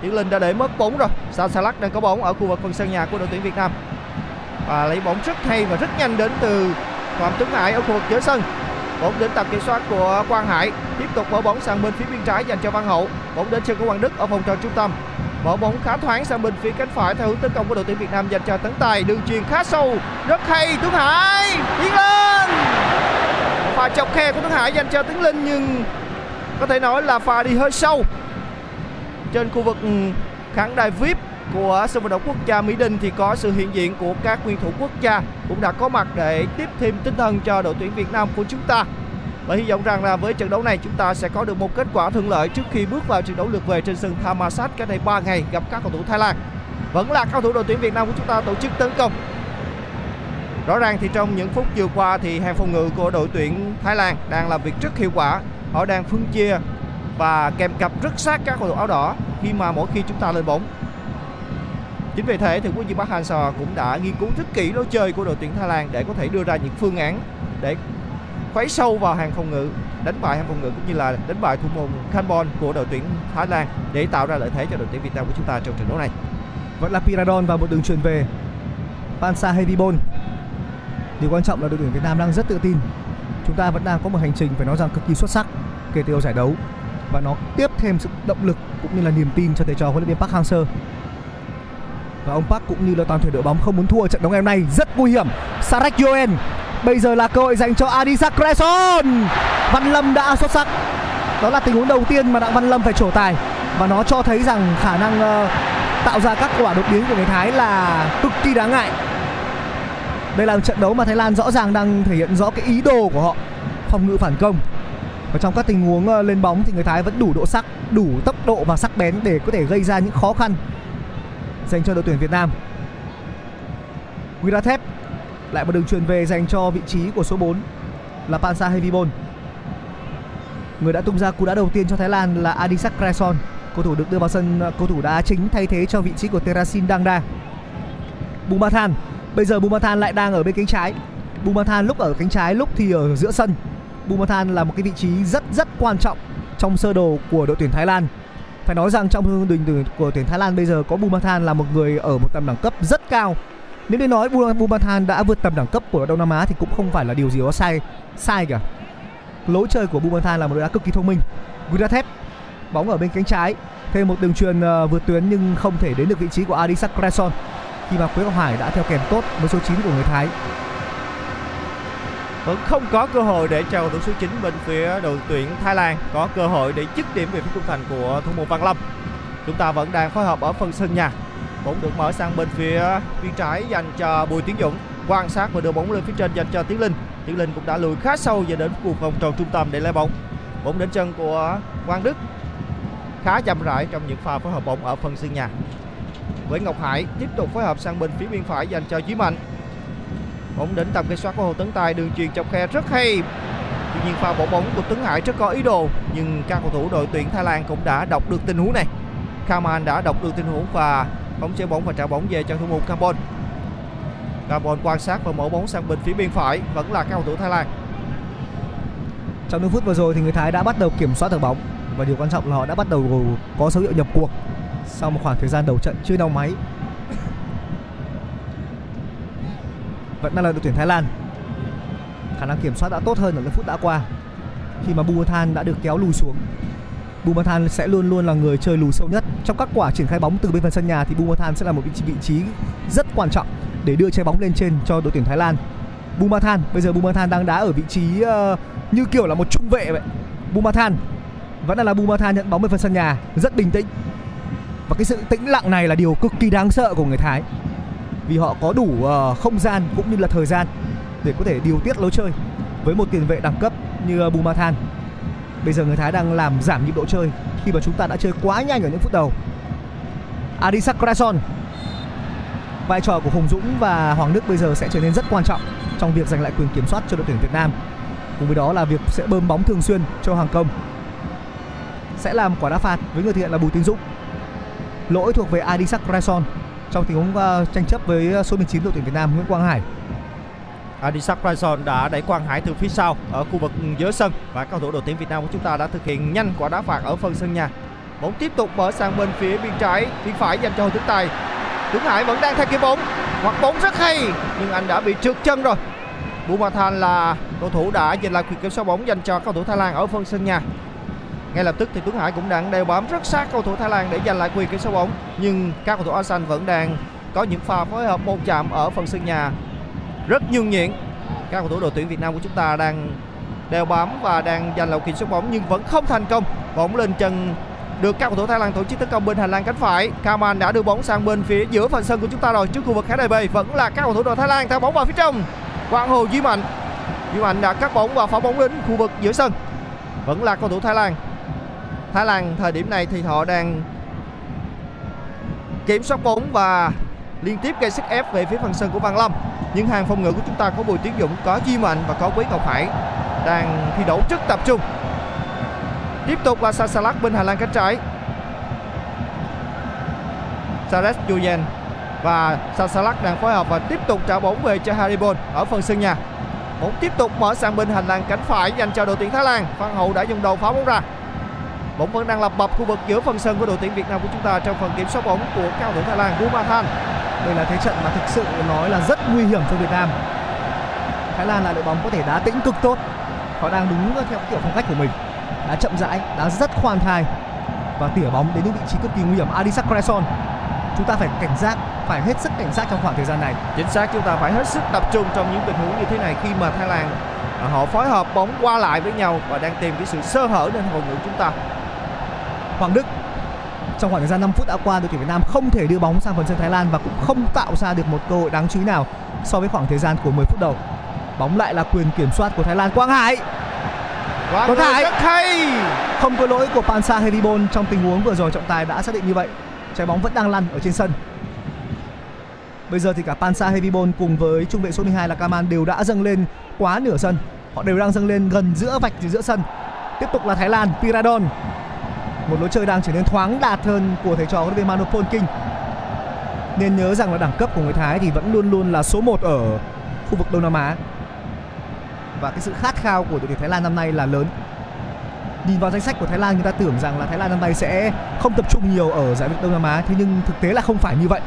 Tiến Linh đã để mất bóng rồi. Sasalak đang có bóng ở khu vực phần sân nhà của đội tuyển Việt Nam và lấy bóng rất hay và rất nhanh đến từ Phạm Tuấn Hải ở khu vực giữa sân. Bóng đến tầm kiểm soát của Quang Hải, tiếp tục mở bóng sang bên phía bên trái dành cho Văn Hậu. Bóng đến chân của Quang Đức ở vòng tròn trung tâm, mở bóng khá thoáng sang bên phía cánh phải theo hướng tấn công của đội tuyển Việt Nam dành cho Tấn Tài. Đường chuyền khá sâu, rất hay, Tuấn Hải tiến lên. Pha chọc khe của Tuấn Hải dành cho Tiến Linh, nhưng có thể nói là pha đi hơi sâu. Trên khu vực khán đài vi ai pi của sân vận động quốc gia Mỹ Đình thì có sự hiện diện của các nguyên thủ quốc gia cũng đã có mặt để tiếp thêm tinh thần cho đội tuyển Việt Nam của chúng ta. Và hy vọng rằng là với trận đấu này chúng ta sẽ có được một kết quả thuận lợi trước khi bước vào trận đấu lượt về trên sân Thammasat cách đây ba ngày gặp các cầu thủ Thái Lan. Vẫn là cầu thủ đội tuyển Việt Nam của chúng ta tổ chức tấn công. Rõ ràng thì trong những phút vừa qua thì hàng phòng ngự của đội tuyển Thái Lan đang làm việc rất hiệu quả. Họ đang phân chia và kèm cặp rất sát các cầu thủ áo đỏ khi mà mỗi khi chúng ta lên bóng. Chính vì thế thì huấn luyện viên Park Hang-seo cũng đã nghiên cứu rất kỹ lối chơi của đội tuyển Thái Lan để có thể đưa ra những phương án để quấy sâu vào hàng phòng ngự, đánh bại hàng phòng ngự cũng như là đánh bại thủ môn Kampol của đội tuyển Thái Lan để tạo ra lợi thế cho đội tuyển Việt Nam của chúng ta trong trận đấu này. Vẫn là Piradon và một đường chuyền về Pansa Hemviboon. Điều quan trọng là đội tuyển Việt Nam đang rất tự tin. Chúng ta vẫn đang có một hành trình phải nói rằng cực kỳ xuất sắc kể từ đầu giải đấu, và nó tiếp thêm sự động lực cũng như là niềm tin cho thầy trò huấn luyện viên Park Hang-seo. Và ông Park cũng như là toàn thể đội bóng không muốn thua trận đấu ngày hôm nay, rất nguy hiểm. Sarek Yoen. Bây giờ là cơ hội dành cho Adisak Kraisorn. Văn Lâm đã xuất sắc. Đó là tình huống đầu tiên mà Đặng Văn Lâm phải trổ tài, và nó cho thấy rằng khả năng uh, tạo ra các quả đột biến của người Thái là cực kỳ đáng ngại. Đây là một trận đấu mà Thái Lan rõ ràng đang thể hiện rõ cái ý đồ của họ, phòng ngự phản công. Và trong các tình huống uh, lên bóng thì người Thái vẫn đủ độ sắc, đủ tốc độ và sắc bén để có thể gây ra những khó khăn dành cho đội tuyển Việt Nam. Weerathep. Lại một đường truyền về dành cho vị trí của số bốn là Pansa Hemviboon. Người đã tung ra cú đá đầu tiên cho Thái Lan là Adisak Kraisorn. Cầu thủ được đưa vào sân, cầu thủ đá chính thay thế cho vị trí của Teerasil Dangda. Bunmathan. Bây giờ Bunmathan lại đang ở bên cánh trái. Bunmathan lúc ở cánh trái, lúc thì ở giữa sân. Bunmathan là một cái vị trí rất rất quan trọng trong sơ đồ của đội tuyển Thái Lan. Phải nói rằng trong đội tuyển của tuyển Thái Lan bây giờ có Bunmathan là một người ở một tầm đẳng cấp rất cao. Nếu để nói Bunmathan đã vượt tầm đẳng cấp của Đông Nam Á thì cũng không phải là điều gì đó sai sai cả. Lối chơi của Bunmathan là một đội đá cực kỳ thông minh. Weerathep, bóng ở bên cánh trái, thêm một đường truyền vượt tuyến nhưng không thể đến được vị trí của Adisak Kraisorn khi mà Quế Ngọc Hải đã theo kèm tốt với số chín của người Thái. Vẫn không có cơ hội để cho cầu thủ số chín bên phía đội tuyển Thái Lan có cơ hội để dứt điểm về phía khung thành của thủ môn Văn Lâm. Chúng ta vẫn đang phối hợp ở phần sân nhà. Bóng được mở sang bên phía bên trái dành cho Bùi Tiến Dũng, quan sát và đưa bóng lên phía trên dành cho Tiến Linh. Tiến Linh cũng đã lùi khá sâu về đến khu vòng tròn trung tâm để lấy bóng. Bóng đến chân của Quang Đức khá chậm rãi trong những pha phối hợp bóng ở phần sân nhà. Quế Ngọc Hải tiếp tục phối hợp sang bên phía bên phải dành cho Duy Mạnh. Bóng đến tầm kiểm soát của Hồ Tấn Tài, đường chuyền chọc khe rất hay. Tuy nhiên pha bỏ bóng của Tuấn Hải rất có ý đồ, nhưng các cầu thủ đội tuyển Thái Lan cũng đã đọc được tình huống này. Kaman đã đọc được tình huống và bóng chơi bóng và trả bóng về cho thủ môn Kampol. Kampol quan sát và mở bóng sang bên phía bên phải, vẫn là các cầu thủ Thái Lan. Trong những phút vừa rồi thì người Thái đã bắt đầu kiểm soát được bóng, và điều quan trọng là họ đã bắt đầu có dấu hiệu nhập cuộc sau một khoảng thời gian đầu trận chưa đau máy. Vẫn đang là đội tuyển Thái Lan. Khả năng kiểm soát đã tốt hơn ở cái phút đã qua, khi mà Bunmathan đã được kéo lùi xuống. Bunmathan sẽ luôn luôn là người chơi lùi sâu nhất. Trong các quả triển khai bóng từ bên phần sân nhà thì Bunmathan sẽ là một vị trí rất quan trọng để đưa trái bóng lên trên cho đội tuyển Thái Lan. Bunmathan, bây giờ Bunmathan đang đá ở vị trí uh, như kiểu là một trung vệ vậy. Bunmathan vẫn là, là Bunmathan nhận bóng bên phần sân nhà rất bình tĩnh. Và cái sự tĩnh lặng này là điều cực kỳ đáng sợ của người Thái, vì họ có đủ uh, không gian cũng như là thời gian để có thể điều tiết lối chơi với một tiền vệ đẳng cấp như Bunmathan. Bây giờ người Thái đang làm giảm nhịp độ chơi khi mà chúng ta đã chơi quá nhanh ở những phút đầu. Adisak Kraisorn, vai trò của Hùng Dũng và Hoàng Đức bây giờ sẽ trở nên rất quan trọng trong việc giành lại quyền kiểm soát cho đội tuyển Việt Nam. Cùng với đó là việc sẽ bơm bóng thường xuyên cho hàng công. Sẽ làm quả đá phạt với người thực hiện là Bùi Tiến Dũng. Lỗi thuộc về Adisak Kraisorn trong tình huống tranh chấp với số mười chín đội tuyển Việt Nam Nguyễn Quang Hải. Adisak Kraisorn đã đẩy Quang Hải từ phía sau ở khu vực giữa sân và cầu thủ đội tuyển Việt Nam của chúng ta đã thực hiện nhanh quả đá phạt ở phần sân nhà. Bóng tiếp tục mở sang bên phía bên trái, bên phải dành cho Hồ Tấn Tài. Tuấn Hải vẫn đang theo kịp bóng, hoặc bóng rất hay nhưng anh đã bị trượt chân rồi. Bunmathan là cầu thủ đã giành lại quyền kiểm soát bóng dành cho cầu thủ Thái Lan ở phần sân nhà. Ngay lập tức thì Tuấn Hải cũng đang đeo bám rất sát cầu thủ Thái Lan để giành lại quyền kiểm soát bóng, nhưng các cầu thủ Asean vẫn đang có những pha phối hợp một chạm ở phần sân nhà rất nhường nhịn. Các cầu thủ đội tuyển Việt Nam của chúng ta đang đeo bám và đang giành lại quyền kiểm soát bóng nhưng vẫn không thành công. Bóng lên chân được các cầu thủ Thái Lan tổ chức tấn công bên hành lang cánh phải. Kaman đã đưa bóng sang bên phía giữa phần sân của chúng ta rồi, trước khu vực khán đài B. Vẫn là các cầu thủ đội Thái Lan theo bóng vào phía trong. Quang Hồ Duy Mạnh, Duy Mạnh đã cắt bóng và phá bóng đến khu vực giữa sân. Vẫn là cầu thủ Thái Lan. Thái Lan thời điểm này thì họ đang kiểm soát bóng và liên tiếp gây sức ép về phía phần sân của Văn Lâm. Nhưng hàng phòng ngự của chúng ta có Bùi Tiến Dũng, có Duy Mạnh và có Quế Ngọc Hải đang thi đấu rất tập trung. Tiếp tục là Sasalak bên hành lang cánh trái. Sarek Yoen và Sasalak đang phối hợp và tiếp tục trả bóng về cho Haribon ở phần sân nhà. Bóng tiếp tục mở sang bên hành lang cánh phải dành cho đội tuyển Thái Lan. Văn Hậu đã dùng đầu phá bóng ra. Bóng vẫn đang lập bập khu vực giữa phần sân của đội tuyển Việt Nam của chúng ta trong phần kiểm soát bóng của các cầu thủ Thái Lan. Bunmathan, đây là thế trận mà thực sự nói là rất nguy hiểm cho Việt Nam. Thái Lan là đội bóng có thể đá tĩnh cực tốt, họ đang đúng theo kiểu phong cách của mình, đá chậm rãi, đá rất khoan thai và tỉa bóng đến những vị trí cực kỳ nguy hiểm. Adisak Kraisorn, chúng ta phải cảnh giác, phải hết sức cảnh giác trong khoảng thời gian này. Chính xác, chúng ta phải hết sức tập trung trong những tình huống như thế này khi mà Thái Lan họ phối hợp bóng qua lại với nhau và đang tìm cái sự sơ hở nên phòng ngự chúng ta. Hoàng Đức, trong khoảng thời gian năm phút đã qua, đội tuyển Việt Nam không thể đưa bóng sang phần sân Thái Lan và cũng không tạo ra được một cơ hội đáng chú ý nào so với khoảng thời gian của mười phút đầu. Bóng lại là quyền kiểm soát của Thái Lan. Quang Hải, Quang Hải rất hay, không có lỗi của Pansa Hemviboon trong tình huống vừa rồi, trọng tài đã xác định như vậy. Trái bóng vẫn đang lăn ở trên sân. Bây giờ thì cả Pansa Hemviboon cùng với trung vệ số mười hai là Kaman đều đã dâng lên quá nửa sân, họ đều đang dâng lên gần giữa vạch giữa sân. Tiếp tục là Thái Lan, Piradon, một lối chơi đang trở nên thoáng đạt hơn của thầy trò huấn luyện viên Manu Pölking. Nên nhớ rằng là đẳng cấp của người Thái thì vẫn luôn luôn là số một ở khu vực Đông Nam Á. Và cái sự khát khao của đội tuyển Thái Lan năm nay là lớn. Nhìn vào danh sách của Thái Lan, người ta tưởng rằng là Thái Lan năm nay sẽ không tập trung nhiều ở giải đấu Đông Nam Á, thế nhưng thực tế là không phải như vậy.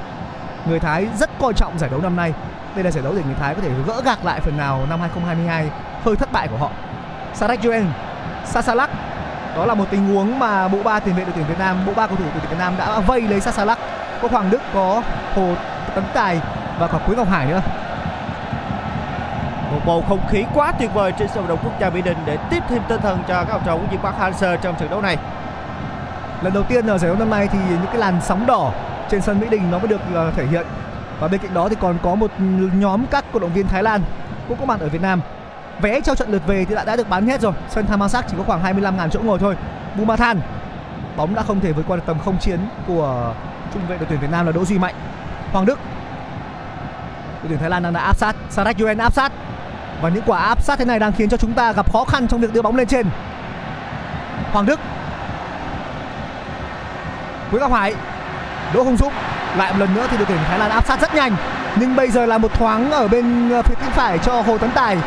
Người Thái rất coi trọng giải đấu năm nay. Đây là giải đấu để người Thái có thể gỡ gạc lại phần nào năm hai không hai hai hơi thất bại của họ. Sarek Yoen, Sasalak, đó là một tình huống mà bộ ba tiền vệ đội tuyển Việt Nam, bộ ba cầu thủ đội tuyển Việt Nam đã vây lấy Sasalak. Có Hoàng Đức, có Hồ Tấn Tài và có Quế Ngọc Hải nữa. Một bầu không khí quá tuyệt vời trên sân vận động quốc gia Mỹ Đình để tiếp thêm tinh thần cho các học trò của Việt Park Hang-seo trong trận đấu này. Lần đầu tiên ở giải đấu năm nay thì những cái làn sóng đỏ trên sân Mỹ Đình nó mới được thể hiện, và bên cạnh đó thì còn có một nhóm các cổ động viên Thái Lan cũng có mặt ở Việt Nam. Vé cho trận lượt về thì đã, đã được bán hết rồi. Sân Thammasat chỉ có khoảng hai mươi lăm nghìn chỗ ngồi thôi. Bunmathan, bóng đã không thể vượt qua được tầm không chiến của trung vệ đội tuyển Việt Nam là Đỗ Duy Mạnh. Hoàng Đức, đội tuyển Thái Lan đang đã áp sát. Sarek Yoen áp sát, và những quả áp sát thế này đang khiến cho chúng ta gặp khó khăn trong việc đưa bóng lên trên. Hoàng Đức, Quế Ngọc Hải, Đỗ Hùng Dũng, lại một lần nữa thì đội tuyển Thái Lan áp sát rất nhanh, nhưng bây giờ là một thoáng ở bên phía cánh phải cho Hồ Tấn Tài.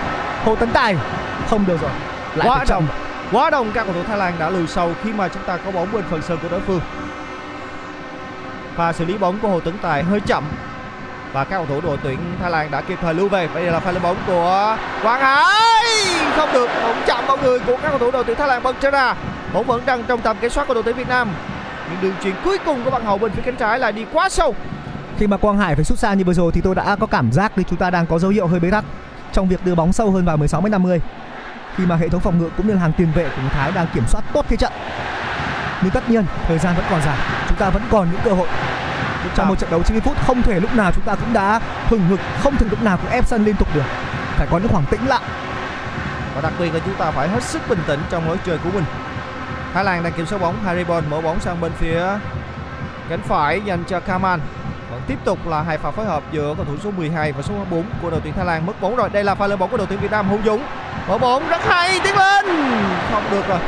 Hồ Tấn Tài không được rồi, lại quá đồng, quá đồng các cầu thủ Thái Lan đã lùi sâu khi mà chúng ta có bóng bên phần sân của đối phương. Và xử lý bóng của Hồ Tấn Tài hơi chậm. Và các cầu thủ đội tuyển Thái Lan đã kịp thời lưu về. Bây giờ là pha lên bóng của Quang Hải, không được, bóng chạm bóng người của các cầu thủ đội tuyển Thái Lan bật trở ra. Bóng vẫn đang trong tầm kiểm soát của đội tuyển Việt Nam. Những đường chuyền cuối cùng của bạn hậu bên phía cánh trái lại đi quá sâu. Khi mà Quang Hải phải sút xa như vừa rồi thì tôi đã có cảm giác thì chúng ta đang có dấu hiệu hơi bế tắc trong việc đưa bóng sâu hơn vào mười sáu mét năm mươi, khi mà hệ thống phòng ngự cũng như là hàng tiền vệ của người Thái đang kiểm soát tốt thế trận. Nhưng tất nhiên thời gian vẫn còn dài, chúng ta vẫn còn những cơ hội. Trong một trận đấu chín mươi phút không thể lúc nào chúng ta cũng đã hừng hực, không thể lúc nào cũng ép sân liên tục được, phải có những khoảng tĩnh lặng. Và đặc biệt là chúng ta phải hết sức bình tĩnh trong lối chơi của mình. Thái Lan đang kiểm soát bóng, Haribon mở bóng sang bên phía cánh phải dành cho Kaman. Còn tiếp tục là hai pha phối hợp giữa cầu thủ số mười hai và số bốn của đội tuyển Thái Lan. Mất bóng rồi, đây là pha lên bóng của đội tuyển Việt Nam. Hùng Dũng mở bóng rất hay, Tiến Linh không được rồi.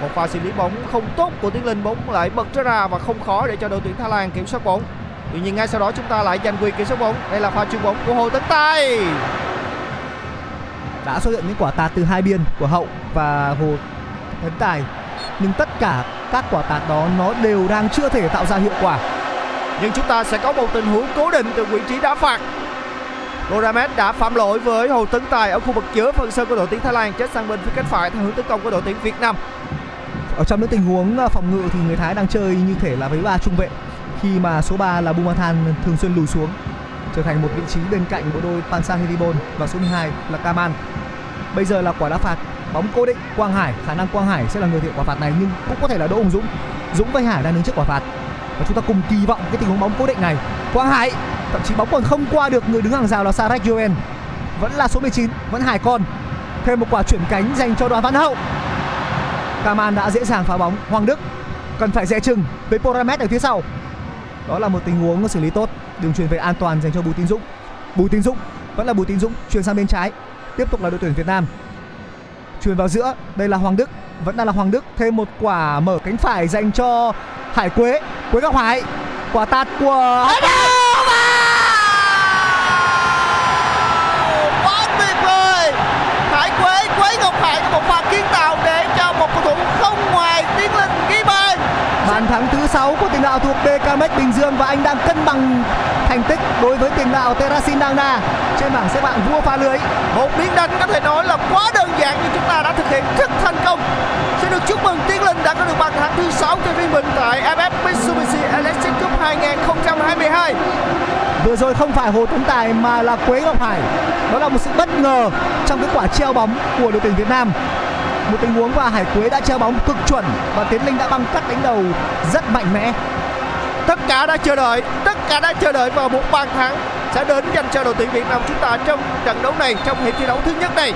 Một pha xử lý bóng không tốt của Tiến Linh, bóng lại bật ra và không khó để cho đội tuyển Thái Lan kiểm soát bóng. Tuy nhiên ngay sau đó chúng ta lại giành quyền kiểm soát bóng. Đây là pha chuyền bóng của Hồ Tấn Tài. Đã xuất hiện những quả tạt từ hai biên của Hậu và Hồ Tấn Tài, nhưng tất cả các quả tạt đó nó đều đang chưa thể tạo ra hiệu quả. Nhưng chúng ta sẽ có một tình huống cố định từ vị trí đá phạt. Poramet đã phạm lỗi với Hồ Tấn Tài ở khu vực giữa phần sân của đội tuyển Thái Lan, chết sang bên phía cánh phải theo hướng tấn công của đội tuyển Việt Nam. Ở trong những tình huống phòng ngự thì người Thái đang chơi như thể là với ba trung vệ, khi mà số ba là Bunmathan thường xuyên lùi xuống trở thành một vị trí bên cạnh bộ đôi Pansa Hemviboon và số mười hai là Kaman. Bây giờ là quả đá phạt, bóng cố định Quang Hải, khả năng Quang Hải sẽ là người thực hiện quả phạt này, nhưng cũng có thể là Đỗ Hùng Dũng. Dũng với Hải đang đứng trước quả phạt và chúng ta cùng kỳ vọng cái tình huống bóng cố định này. Quang Hải, thậm chí bóng còn không qua được người đứng hàng rào là Sarek Yoen. Vẫn là số mười chín, vẫn Hải con. Thêm một quả chuyển cánh dành cho Đoàn Văn Hậu. Kaman đã dễ dàng phá bóng. Hoàng Đức cần phải dè chừng với Poramet ở phía sau. Đó là một tình huống xử lý tốt, đường chuyền về an toàn dành cho Bùi Tiến Dũng. Bùi Tiến Dũng vẫn là Bùi Tiến Dũng, chuyền sang bên trái. Tiếp tục là đội tuyển Việt Nam. Chuyền vào giữa, đây là Hoàng Đức, vẫn đang là Hoàng Đức. Thêm một quả mở cánh phải dành cho Hải Quế, Quế Ngọc Hải. Quả tạt của quá tuyệt vời. Hải Quế, Quế Ngọc Hải có một pha kiến tạo để cho một cầu thủ không ngoài Tiến Linh ghi bàn. Bàn thắng thứ sáu của tiền đạo thuộc bê ca em ích Bình Dương và anh đang cân bằng thành tích đối với tiền đạo Teerasil Dangda trên bảng xếp hạng vua phá lưới. Một biến đánh có thể nói là quá đơn giản nhưng chúng ta đã thực hiện rất thành công. Xin được chúc mừng Tiến Linh đã có được bàn thắng thứ sáu cho riêng mình tại a ép ép Mitsubishi Electric Cup hai không hai hai. Vừa rồi không phải Hồ Tấn Tài mà là Quế Ngọc Hải. Đó là một sự bất ngờ trong cái quả treo bóng của đội tuyển Việt Nam. Một tình huống và Hải Quế đã treo bóng cực chuẩn và Tiến Linh đã băng cắt đánh đầu rất mạnh mẽ. Tất cả đã chờ đợi, tất cả đã chờ đợi vào một bàn thắng sẽ đến dành cho đội tuyển Việt Nam chúng ta trong trận đấu này, trong hiệp thi đấu thứ nhất này.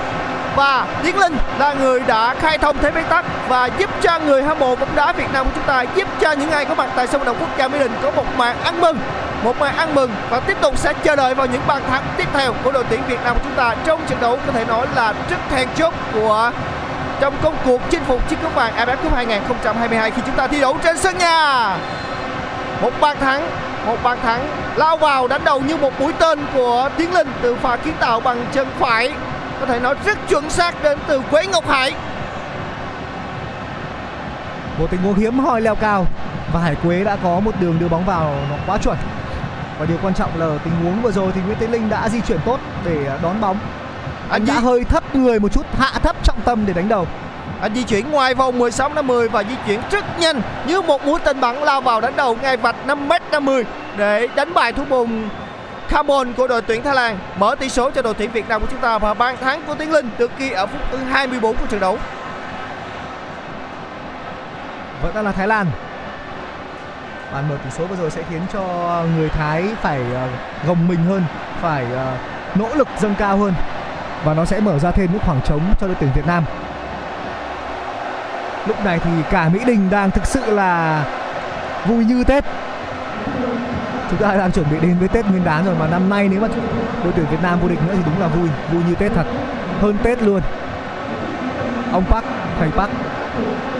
Và Tiến Linh là người đã khai thông thế bế tắc và giúp cho người hâm mộ bóng đá Việt Nam của chúng ta, giúp cho những ai có mặt tại sân vận động quốc gia Mỹ Đình có một màn ăn mừng, một màn ăn mừng và tiếp tục sẽ chờ đợi vào những bàn thắng tiếp theo của đội tuyển Việt Nam của chúng ta trong trận đấu có thể nói là rất then chốt của trong công cuộc chinh phục chiếc cúp vàng a ép ép Cup hai không hai hai khi chúng ta thi đấu trên sân nhà. Một bàn thắng, một bàn thắng lao vào đánh đầu như một mũi tên của Tiến Linh từ pha kiến tạo bằng chân phải, có thể nói rất chuẩn xác đến từ Quế Ngọc Hải. Một tình huống hiếm hoi leo cao và Hải Quế đã có một đường đưa bóng vào nó quá chuẩn. Và điều quan trọng là tình huống vừa rồi thì Nguyễn Tiến Linh đã di chuyển tốt để đón bóng. Anh, anh đã hơi thấp người một chút, hạ thấp trọng tâm để đánh đầu. Anh di chuyển ngoài vòng mười sáu mét năm mươi và di chuyển rất nhanh như một mũi tên bắn lao vào đánh đầu ngay vạch năm mét năm mươi để đánh bại thủ môn Kampol của đội tuyển Thái Lan, mở tỷ số cho đội tuyển Việt Nam của chúng ta. Và bàn thắng của Tiến Linh được ghi ở phút thứ hai mươi bốn của trận đấu. Vẫn đang là Thái Lan. Bàn mở tỷ số vừa rồi sẽ khiến cho người Thái phải gồng mình hơn, phải nỗ lực dâng cao hơn và nó sẽ mở ra thêm những khoảng trống cho đội tuyển Việt Nam. Lúc này thì cả Mỹ Đình đang thực sự là vui như Tết. Chúng ta đang chuẩn bị đến với Tết Nguyên Đán rồi mà năm nay nếu mà đội tuyển Việt Nam vô địch nữa thì đúng là vui, vui như Tết thật, hơn Tết luôn. Ông Park, thầy Park,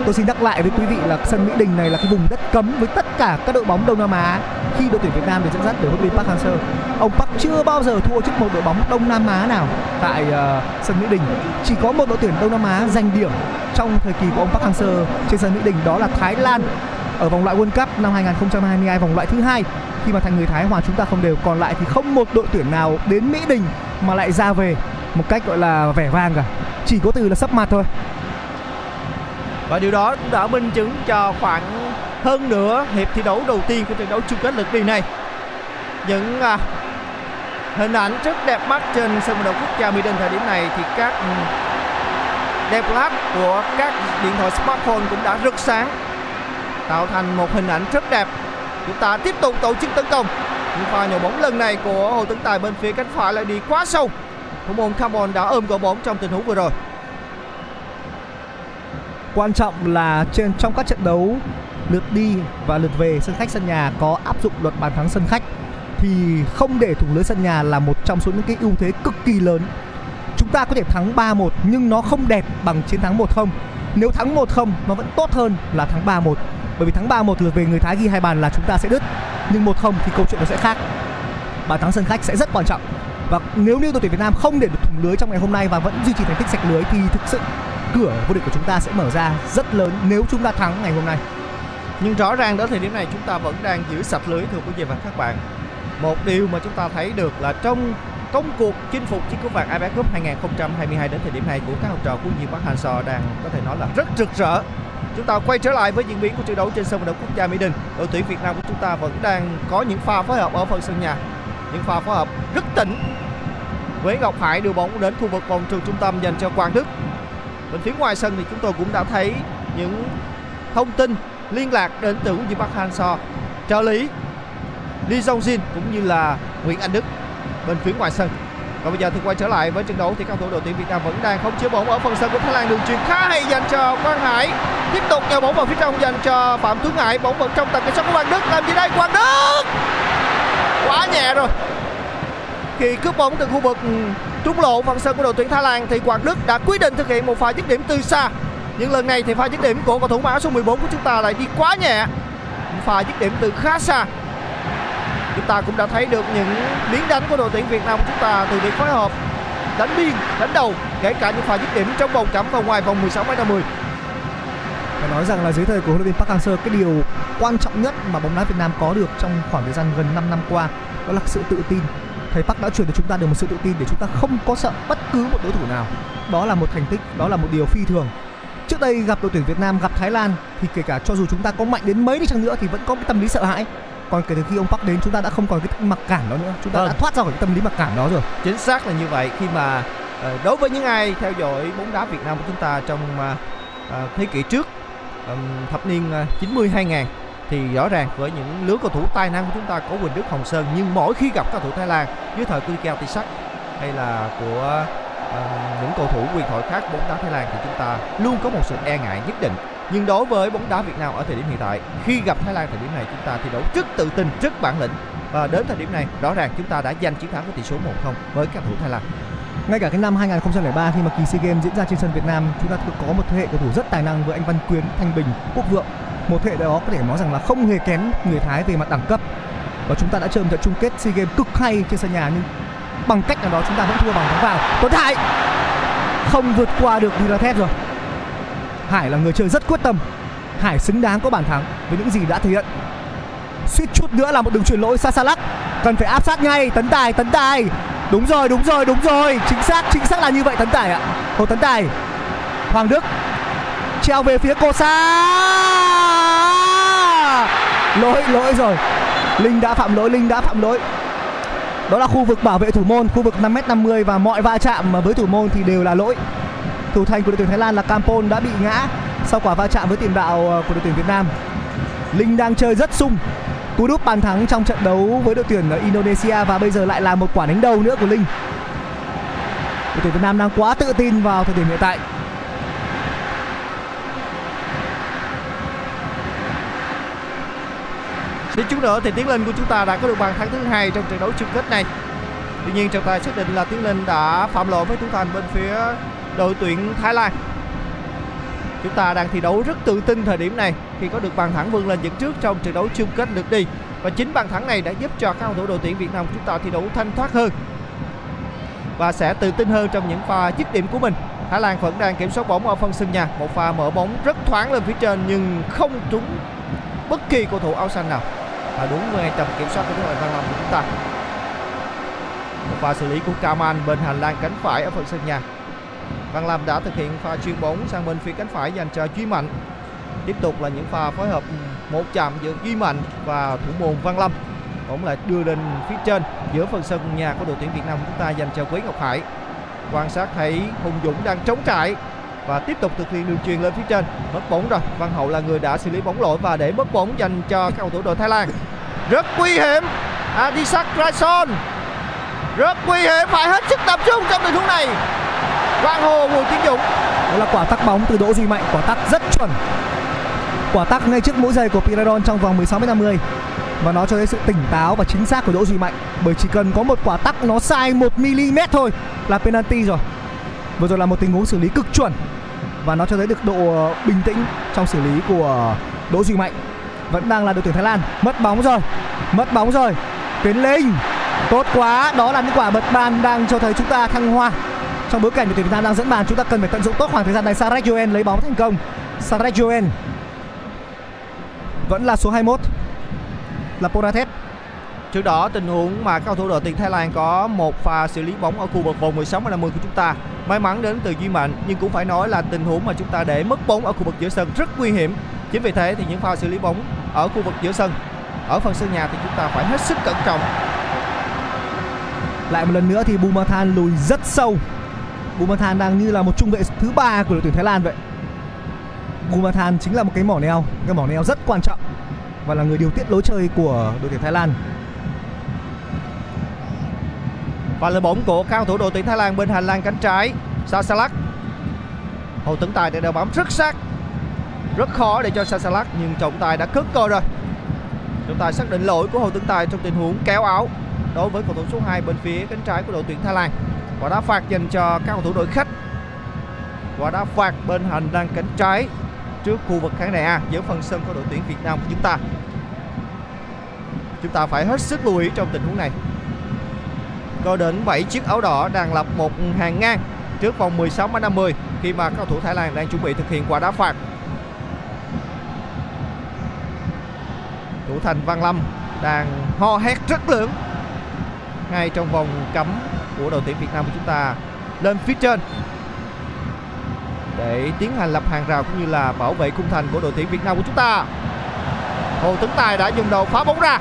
tôi xin nhắc lại với quý vị là sân Mỹ Đình này là cái vùng đất cấm với tất cả các đội bóng Đông Nam Á. Khi đội tuyển Việt Nam được dẫn dắt bởi huấn luyện viên Park Hang-seo, ông Park chưa bao giờ thua trước một đội bóng Đông Nam Á nào tại uh, sân Mỹ Đình. Chỉ có một đội tuyển Đông Nam Á giành điểm trong thời kỳ của ông Park Hang-seo trên sân Mỹ Đình, đó là Thái Lan ở vòng loại World Cup năm hai không hai hai, vòng loại thứ hai. khi mà thành người Thái hòa chúng ta không đều, còn lại thì không một đội tuyển nào đến Mỹ Đình mà lại ra về một cách gọi là vẻ vang cả, chỉ có từ là sấp mặt thôi. Và điều đó cũng đã minh chứng cho khoảng hơn nửa hiệp thi đấu đầu tiên của trận đấu chung kết lượt đi này. Những à, hình ảnh rất đẹp mắt trên sân vận động quốc gia Mỹ Đình thời điểm này thì các đèn flash của các điện thoại smartphone cũng đã rực sáng, tạo thành một hình ảnh rất đẹp. Chúng ta tiếp tục tổ chức tấn công. Những pha nhổ bóng lần này của Hồ Tấn Tài bên phía cánh phải lại đi quá sâu. Thủ môn Kampol đã ôm gỡ bóng trong tình huống vừa rồi. Quan trọng là trên trong các trận đấu lượt đi và lượt về sân khách sân nhà có áp dụng luật bàn thắng sân khách, thì không để thủng lưới sân nhà là một trong số những cái ưu thế cực kỳ lớn. Chúng ta có thể thắng ba một nhưng nó không đẹp bằng chiến thắng một không. Nếu thắng một không nó vẫn tốt hơn là thắng ba một. Bởi vì thắng ba một lượt về người Thái ghi hai bàn là chúng ta sẽ đứt, nhưng một không thì câu chuyện nó sẽ khác. Bàn thắng sân khách sẽ rất quan trọng. Và nếu như đội tuyển Việt Nam không để được thủng lưới trong ngày hôm nay và vẫn duy trì thành tích sạch lưới thì thực sự cửa vô địch của chúng ta sẽ mở ra rất lớn nếu chúng ta thắng ngày hôm nay. Nhưng rõ ràng đến thời điểm này chúng ta vẫn đang giữ sạch lưới, thưa quý vị và các bạn. Một điều mà chúng ta thấy được là trong công cuộc chinh phục chiếc cúp vàng a ép ép Cup hai không hai hai đến thời điểm này của các học trò của huấn luyện viên Park Hang-seo đang có thể nói là rất rực rỡ. Chúng ta quay trở lại với diễn biến của trận đấu trên sân vận động quốc gia Mỹ Đình. Đội tuyển Việt Nam của chúng ta vẫn đang có những pha phối hợp ở phần sân nhà, những pha phối hợp rất tỉnh. Quế Ngọc Hải đưa bóng đến khu vực vòng tròn trung tâm dành cho Quang Đức. Bên phía ngoài sân thì chúng tôi cũng đã thấy những thông tin liên lạc đến từ huấn luyện viên Park Hang-seo, trợ lý Lee Jong-jin cũng như là Nguyễn Anh Đức bên phía ngoài sân. Còn bây giờ thì quay trở lại với trận đấu thì các cầu thủ đội tuyển Việt Nam vẫn đang không chứa bóng ở phần sân của Thái Lan. Đường chuyền khá hay dành cho Quang Hải, tiếp tục nhào bóng vào phía trong dành cho Phạm Tuấn Hải. Bóng vẫn trong tầm kiểm soát của Quang Đức, làm gì đây Quang Đức? Quá nhẹ rồi. Khi cướp bóng từ khu vực trung lộ phần sân của đội tuyển Thái Lan thì Quang Đức đã quyết định thực hiện một pha dứt điểm từ xa. Nhưng lần này thì pha dứt điểm của cầu thủ áo số mười bốn của chúng ta lại đi quá nhẹ, pha dứt điểm từ khá xa. Chúng ta cũng đã thấy được những biến đánh của đội tuyển Việt Nam của chúng ta từ việc phối hợp đánh biên, đánh đầu, kể cả những pha dứt điểm trong vòng cấm và ngoài vòng mười sáu mét năm mươi. Phải nói rằng là dưới thời của huấn luyện viên Park Hang-seo, cái điều quan trọng nhất mà bóng đá Việt Nam có được trong khoảng thời gian gần năm năm qua đó là sự tự tin. Thầy Park đã truyền cho chúng ta được một sự tự tin để chúng ta không có sợ bất cứ một đối thủ nào. Đó là một thành tích, đó là một điều phi thường. Trước đây gặp đội tuyển Việt Nam, gặp Thái Lan thì kể cả cho dù chúng ta có mạnh đến mấy đi chăng nữa thì vẫn có cái tâm lý sợ hãi. Còn kể từ khi ông Park đến chúng ta đã không còn cái mặc cảm đó nữa, chúng ta ừ. đã thoát ra khỏi cái tâm lý mặc cảm đó rồi. Chính xác là như vậy. Khi mà đối với những ai theo dõi bóng đá Việt Nam của chúng ta trong thế kỷ trước, thập niên chín mươi hai nghìn thì rõ ràng với những lứa cầu thủ tài năng của chúng ta có Huỳnh Đức, Hồng Sơn, nhưng mỗi khi gặp cầu thủ Thái Lan dưới thời của Adisak hay là của những cầu thủ huyền thoại khác bóng đá Thái Lan thì chúng ta luôn có một sự e ngại nhất định. Nhưng đối với bóng đá Việt Nam ở thời điểm hiện tại, khi gặp Thái Lan thời điểm này chúng ta thi đấu rất tự tin, rất bản lĩnh. Và đến thời điểm này rõ ràng chúng ta đã giành chiến thắng với tỷ số một không với các thủ Thái Lan. Ngay cả cái năm hai không không ba khi mà kỳ SEA Games diễn ra trên sân Việt Nam, chúng ta có một thế hệ cầu thủ rất tài năng với anh Văn Quyến, Thanh Bình, Quốc Vượng. Một thế hệ đó có thể nói rằng là không hề kém người Thái về mặt đẳng cấp. Và chúng ta đã chơi một trận chung kết SEA Games cực hay trên sân nhà nhưng bằng cách nào đó chúng ta vẫn thua bằng thắng vào. Tuấn Hải không vượt qua được Weerathep rồi. Hải là người chơi rất quyết tâm. Hải xứng đáng có bàn thắng với những gì đã thể hiện. Suýt chút nữa là một đường chuyền lỗi. Sasalak cần phải áp sát ngay. Tấn Tài, Tấn Tài. Đúng rồi, đúng rồi, đúng rồi. Chính xác, chính xác là như vậy Tấn Tài ạ. Hồ Tấn Tài. Hoàng Đức treo về phía cô xa. Lỗi, lỗi rồi. Linh đã phạm lỗi, Linh đã phạm lỗi. Đó là khu vực bảo vệ thủ môn, khu vực năm mét năm mươi và mọi va chạm với thủ môn thì đều là lỗi. Thủ thành của đội tuyển Thái Lan là Kampol đã bị ngã sau quả va chạm với tiền đạo của đội tuyển Việt Nam. Linh đang chơi rất sung, cú đúp bàn thắng trong trận đấu với đội tuyển Indonesia và bây giờ lại là một quả đánh đầu nữa của Linh. Đội tuyển Việt Nam đang quá tự tin vào thời điểm hiện tại. Tiếp chút nữa thì Tiến Linh của chúng ta đã có được bàn thắng thứ hai trong trận đấu chung kết này. Tuy nhiên trọng tài xác định là Tiến Linh đã phạm lỗi với thủ thành bên phía đội tuyển Thái Lan. Chúng ta đang thi đấu rất tự tin thời điểm này khi có được bàn thắng vươn lên dẫn trước trong trận đấu chung kết lượt đi. Và chính bàn thắng này đã giúp cho các cầu thủ đội tuyển Việt Nam chúng ta thi đấu thanh thoát hơn và sẽ tự tin hơn trong những pha dứt điểm của mình. Thái Lan vẫn đang kiểm soát bóng ở phần sân nhà. Một pha mở bóng rất thoáng lên phía trên nhưng không trúng bất kỳ cầu thủ áo xanh nào. và đúng với tầm kiểm soát của đội Văn Lâm của chúng ta. Một pha xử lý của Kaman bên hành lang cánh phải ở phần sân nhà. Văn Lâm đã thực hiện pha chuyền bóng sang bên phía cánh phải dành cho Duy Mạnh. Tiếp tục là những pha phối hợp một chạm giữa Duy Mạnh và thủ môn Văn Lâm, cũng lại đưa lên phía trên giữa phần sân nhà của đội tuyển Việt Nam của chúng ta dành cho Quế Ngọc Hải. Quan sát thấy Hùng Dũng đang trống trải và tiếp tục thực hiện đường chuyền lên phía trên, mất bóng rồi. Văn Hậu là người đã xử lý bóng lỗi và để mất bóng dành cho các cầu thủ đội Thái Lan. Rất nguy hiểm, Adisak Kraisorn rất nguy hiểm, phải hết sức tập trung trong tình huống này. Quang Hồ, Bùi Tiến Dũng. Đó là quả tắc bóng từ Đỗ Duy Mạnh, quả tắc rất chuẩn, quả tắc ngay trước mũi giày của Piradon trong vòng mười sáu mét năm mươi, và nó cho thấy sự tỉnh táo và chính xác của Đỗ Duy Mạnh. Bởi chỉ cần có một quả tắc nó sai một mi li mét thôi là penalty rồi. Vừa rồi là một tình huống xử lý cực chuẩn và nó cho thấy được độ bình tĩnh trong xử lý của Đỗ Duy Mạnh. Vẫn đang là đội tuyển Thái Lan. Mất bóng rồi, mất bóng rồi. Tiến Linh, tốt quá. Đó là những quả bật bàn đang cho thấy chúng ta thăng hoa. Trong bối cảnh đội tuyển Việt Nam đang dẫn bàn, chúng ta cần phải tận dụng tốt khoảng thời gian này. Sarek Yoen lấy bóng thành công. Sarek Yoen vẫn là số hai mươi mốt, là Poramet. Trước đó tình huống mà cầu thủ đội tuyển Thái Lan có một pha xử lý bóng ở khu vực vòng mười sáu mét năm mươi của chúng ta, may mắn đến từ Duy Mạnh, nhưng cũng phải nói là tình huống mà chúng ta để mất bóng ở khu vực giữa sân rất nguy hiểm. Chính vì thế thì những pha xử lý bóng ở khu vực giữa sân, ở phần sân nhà thì chúng ta phải hết sức cẩn trọng. Lại một lần nữa thì Bunmathan lùi rất sâu. Bunmathan đang như là một trung vệ thứ ba của đội tuyển Thái Lan vậy. Bunmathan chính là một cái mỏ neo, cái mỏ neo rất quan trọng và là người điều tiết lối chơi của đội tuyển Thái Lan. Và lời bóng của cao thủ đội tuyển Thái Lan bên hành lang cánh trái. Sasalak, Hồ Tấn Tài để đầu bóng rất sát, rất khó để cho Sasalak, nhưng trọng tài đã cướp cơ rồi. Trọng tài xác định lỗi của Hồ Tấn Tài trong tình huống kéo áo đối với cầu thủ số hai bên phía cánh trái của đội tuyển Thái Lan. Quả đá phạt dành cho các cầu thủ đội khách. Quả đá phạt bên hành lang cánh trái trước khu vực khán đài A giữa phần sân của đội tuyển Việt Nam của chúng ta. Chúng ta phải hết sức lưu ý trong tình huống này. Có đến bảy chiếc áo đỏ đang lập một hàng ngang trước vòng mười sáu mét năm mươi khi mà cầu thủ Thái Lan đang chuẩn bị thực hiện quả đá phạt. Thủ thành Văn Lâm đang ho hét rất lớn ngay trong vòng cấm của đội tuyển Việt Nam của chúng ta, lên phía trên để tiến hành lập hàng rào cũng như là bảo vệ khung thành của đội tuyển Việt Nam của chúng ta. Hồ Tấn Tài đã dùng đầu phá bóng ra,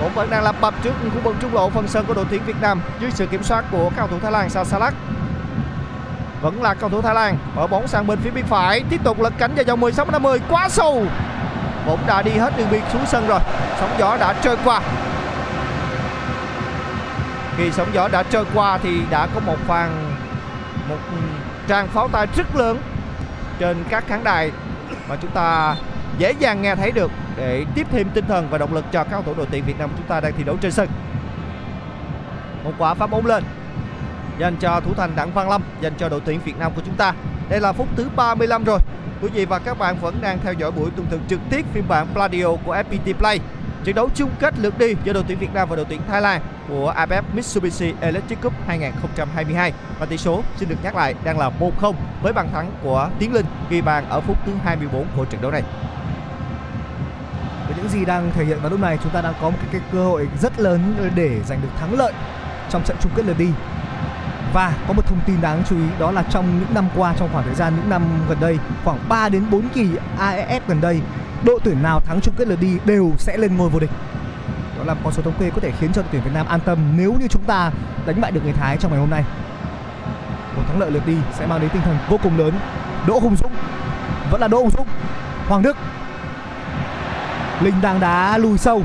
cũng vẫn đang lập bập trước khu vực trung lộ phần sân của đội tuyển Việt Nam dưới sự kiểm soát của cầu thủ Thái Lan. Sasalak vẫn là cầu thủ Thái Lan, mở bóng sang bên phía bên phải, tiếp tục lật cánh vào vòng mười sáu mét năm mươi, quá sâu, bóng đã đi hết đường biên xuống sân rồi. Sóng gió đã trôi qua. Khi sóng gió đã trôi qua thì đã có một pha một tràng pháo tay rất lớn trên các khán đài mà chúng ta dễ dàng nghe thấy được, để tiếp thêm tinh thần và động lực cho các cầu thủ đội tuyển Việt Nam chúng ta đang thi đấu trên sân. Một quả phá bóng lên dành cho thủ thành Đặng Văn Lâm dành cho đội tuyển Việt Nam của chúng ta. Đây là phút thứ ba mươi lăm rồi. Quý vị và các bạn vẫn đang theo dõi buổi tường thuật trực tiếp phiên bản Pladio của ép pê tê Play, trận đấu chung kết lượt đi giữa đội tuyển Việt Nam và đội tuyển Thái Lan của a ép ép Mitsubishi Electric Cup hai không hai hai, và tỷ số xin được nhắc lại đang là một không với bàn thắng của Tiến Linh ghi bàn ở phút thứ hai mươi tư của trận đấu này. Với những gì đang thể hiện vào lúc này, chúng ta đang có một cái, cái cơ hội rất lớn để giành được thắng lợi trong trận chung kết lượt đi. Và có một thông tin đáng chú ý, đó là trong những năm qua, trong khoảng thời gian những năm gần đây, khoảng ba đến bốn kỳ a ép ép gần đây, đội tuyển nào thắng chung kết lượt đi đều sẽ lên ngôi vô địch. Đó là một con số thống kê có thể khiến cho đội tuyển Việt Nam an tâm nếu như chúng ta đánh bại được người Thái trong ngày hôm nay. Một thắng lợi lượt đi sẽ mang đến tinh thần vô cùng lớn. Đỗ Hùng Dũng, vẫn là Đỗ Hùng Dũng, Hoàng Đức, Linh đang đá lùi sâu.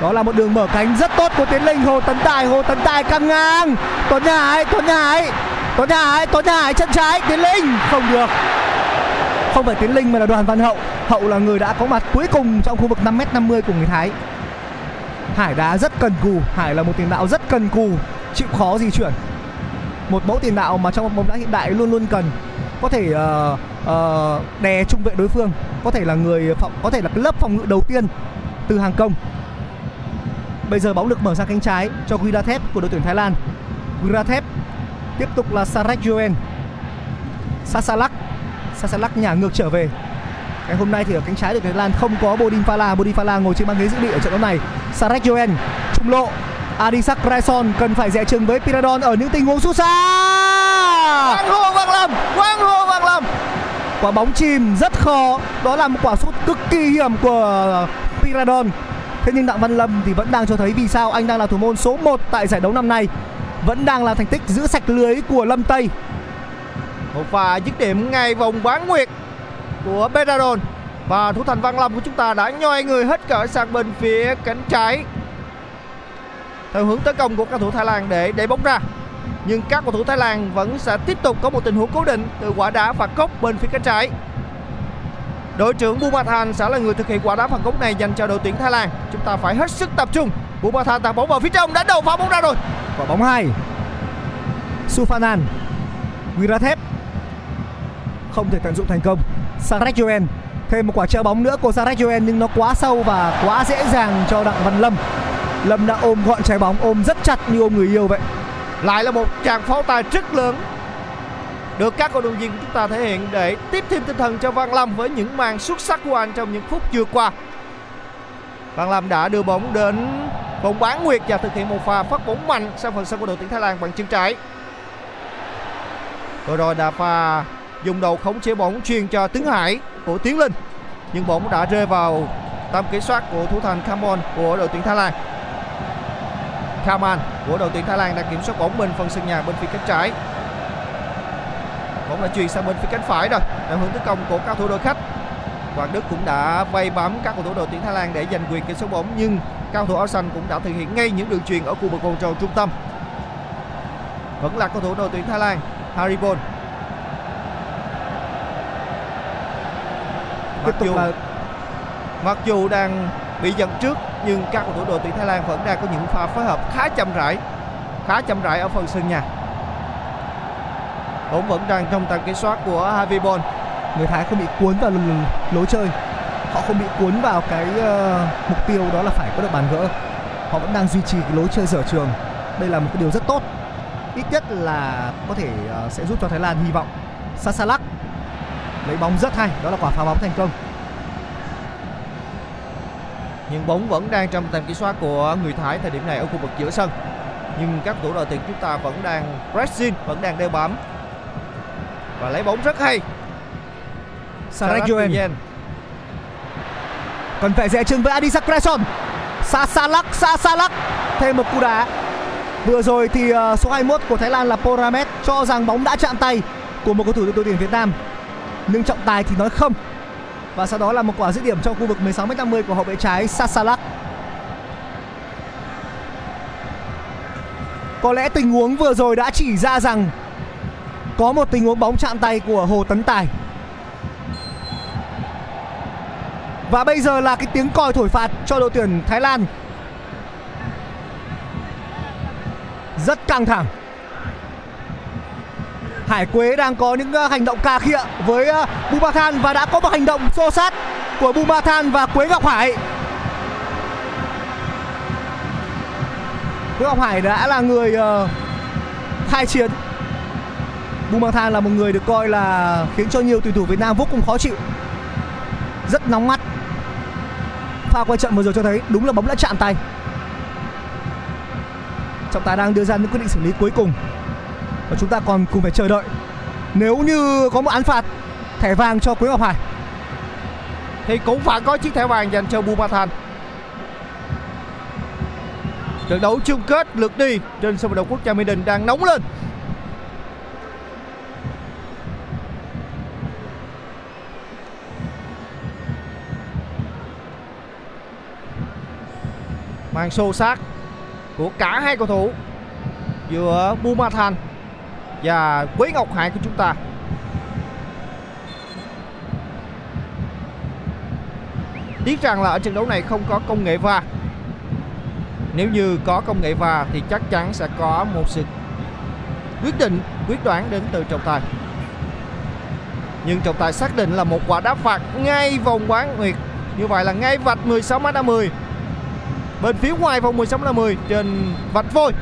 Đó là một đường mở cánh rất tốt của Tiến Linh. Hồ Tấn Tài, Hồ Tấn Tài căng ngang. Tuấn Hải, Tuấn Hải, Tuấn Hải, Tuấn Hải chân trái. Tiến Linh không được. Không phải Tiến Linh mà là Đoàn Văn Hậu. Hậu là người đã có mặt cuối cùng trong khu vực năm mét năm mươi của người Thái. Hải đá rất cần cù. Hải là một tiền đạo rất cần cù, chịu khó di chuyển. Một mẫu tiền đạo mà trong bóng đá hiện đại luôn luôn cần. Có thể uh, uh, đè trung vệ đối phương, có thể là người phòng, có thể là cái lớp phòng ngự đầu tiên từ hàng công. Bây giờ bóng được mở sang cánh trái cho Weerathep của đội tuyển Thái Lan. Weerathep, tiếp tục là Sarek Yoen. Sasalak, Sasalak nhả ngược trở về. Ngày hôm nay thì ở cánh trái đội tuyển Thái Lan không có Bodin Phala. Bodin Phala ngồi trên băng ghế dự bị ở trận đấu này. Sarek Yoen trung lộ. Adisak Kraisorn cần phải dè chừng với Piradon ở những tình huống sút xa. Quang Hồ Quang Lâm, Quang Hồ Quang Lâm. Quả bóng chìm rất khó. Đó là một quả sút cực kỳ hiểm của Piradon. Thế nhưng Đặng Văn Lâm thì vẫn đang cho thấy vì sao anh đang là thủ môn số một tại giải đấu năm nay. Vẫn đang là thành tích giữ sạch lưới của Lâm Tây. Một pha dứt điểm ngay vòng bán nguyệt của Piradon. Và thủ thành Văn Lâm của chúng ta đã nhoi người hết cỡ sang bên phía cánh trái theo hướng tấn công của các cầu thủ Thái Lan để đẩy bóng ra. Nhưng các cầu thủ Thái Lan vẫn sẽ tiếp tục có một tình huống cố định từ quả đá phạt góc bên phía cánh trái. Đội trưởng Bunmathan sẽ là người thực hiện quả đá phạt góc này dành cho đội tuyển Thái Lan. Chúng ta phải hết sức tập trung. Bunmathan tạt bóng vào phía trong, đánh đầu phá bóng ra rồi. Quả bóng hai. Suphanan, Weerathep không thể tận dụng thành công. Sarek Yoen, thêm một quả trợ bóng nữa của Sarek Yoen nhưng nó quá sâu và quá dễ dàng cho Đặng Văn Lâm. Lâm đã ôm gọn trái bóng, ôm rất chặt như ôm người yêu vậy. Lại là một tràng pháo tay rất lớn được các cổ động viên của chúng ta thể hiện để tiếp thêm tinh thần cho Văn Lâm với những màn xuất sắc của anh trong những phút vừa qua. Văn Lâm đã đưa bóng đến vòng bán nguyệt và thực hiện một pha phát bóng mạnh sang phần sân của đội tuyển Thái Lan bằng chân trái. Rồi rồi đã pha dùng đầu khống chế bóng chuyền cho Tuấn Hải của Tiến Linh, nhưng bóng đã rơi vào tầm kiểm soát của thủ thành Kampol của đội tuyển Thái Lan. Kaman của đội tuyển Thái Lan đã kiểm soát bóng bên phần sân nhà bên phía cánh trái. Bóng đã chuyền sang bên phía cánh phải rồi, đang hướng tấn công của các cầu thủ đội khách. Quang Đức cũng đã vây bám các cầu thủ đội tuyển Thái Lan để giành quyền kiểm soát bóng, nhưng các cầu thủ áo xanh cũng đã thực hiện ngay những đường chuyền ở khu vực vòng tròn trung tâm. Vẫn là cầu thủ đội tuyển Thái Lan, Haribon. Tiếp tục là mặc dù đang bị dẫn trước nhưng các cầu thủ đội tuyển Thái Lan vẫn đang có những pha phối hợp khá chậm rãi, khá chậm rãi ở phần sân nhà. Bóng vẫn đang trong tầm kiểm soát của Hemviboon. Người Thái không bị cuốn vào lối chơi, họ không bị cuốn vào cái uh, mục tiêu đó là phải có được bàn gỡ. Họ vẫn đang duy trì cái lối chơi sở trường. Đây là một cái điều rất tốt, ít nhất là có thể uh, sẽ giúp cho Thái Lan hy vọng. Sasalak lấy bóng rất hay, đó là quả phá bóng thành công. Nhưng bóng vẫn đang trong tầm kiểm soát của người Thái thời điểm này ở khu vực giữa sân. Nhưng các thủ đội tuyển chúng ta vẫn đang pressing, vẫn đang đeo bám và lấy bóng rất hay. Sarek Yoen cần phải rẽ chừng với Adisak Kraisorn. Sasalak, Sasalak thêm một cú đá. Vừa rồi thì số hai mươi mốt của Thái Lan là Poramet cho rằng bóng đã chạm tay của một cầu thủ đội tuyển Việt Nam, nhưng trọng tài thì nói không. Và sau đó là một quả dứt điểm trong khu vực mười sáu mét năm mươi của hậu vệ trái Sasalak. Có lẽ tình huống vừa rồi đã chỉ ra rằng có một tình huống bóng chạm tay của Hồ Tấn Tài. Và bây giờ là cái tiếng còi thổi phạt cho đội tuyển Thái Lan. Rất căng thẳng. Hải Quế đang có những hành động cà khịa với Bunmathan và đã có một hành động xô sát của Bunmathan và Quế Ngọc Hải. Quế Ngọc Hải đã là người khai chiến. Bunmathan là một người được coi là khiến cho nhiều tuyển thủ Việt Nam vô cùng khó chịu, rất nóng mắt. Pha quay chậm vừa rồi cho thấy đúng là bóng đã chạm tay. Trọng tài đang đưa ra những quyết định xử lý cuối cùng và chúng ta còn cùng phải chờ đợi. Nếu như có một án phạt thẻ vàng cho Quế Ngọc Hải thì cũng phải có chiếc thẻ vàng dành cho Bunmathan. Trận đấu chung kết lượt đi trên sân vận động quốc gia Mỹ Đình đang nóng lên. Màn xô xát của cả hai cầu thủ giữa Bunmathan và Quế Ngọc Hải của chúng ta. Tiếc rằng là ở trận đấu này không có công nghệ va. Nếu như có công nghệ va thì chắc chắn sẽ có một sự quyết định quyết đoán đến từ trọng tài. Nhưng trọng tài xác định là một quả đá phạt ngay vòng bán nguyệt. Như vậy là ngay vạch mười sáu mét năm mươi, bên phía ngoài vòng mười sáu mét năm mươi trên vạch vôi.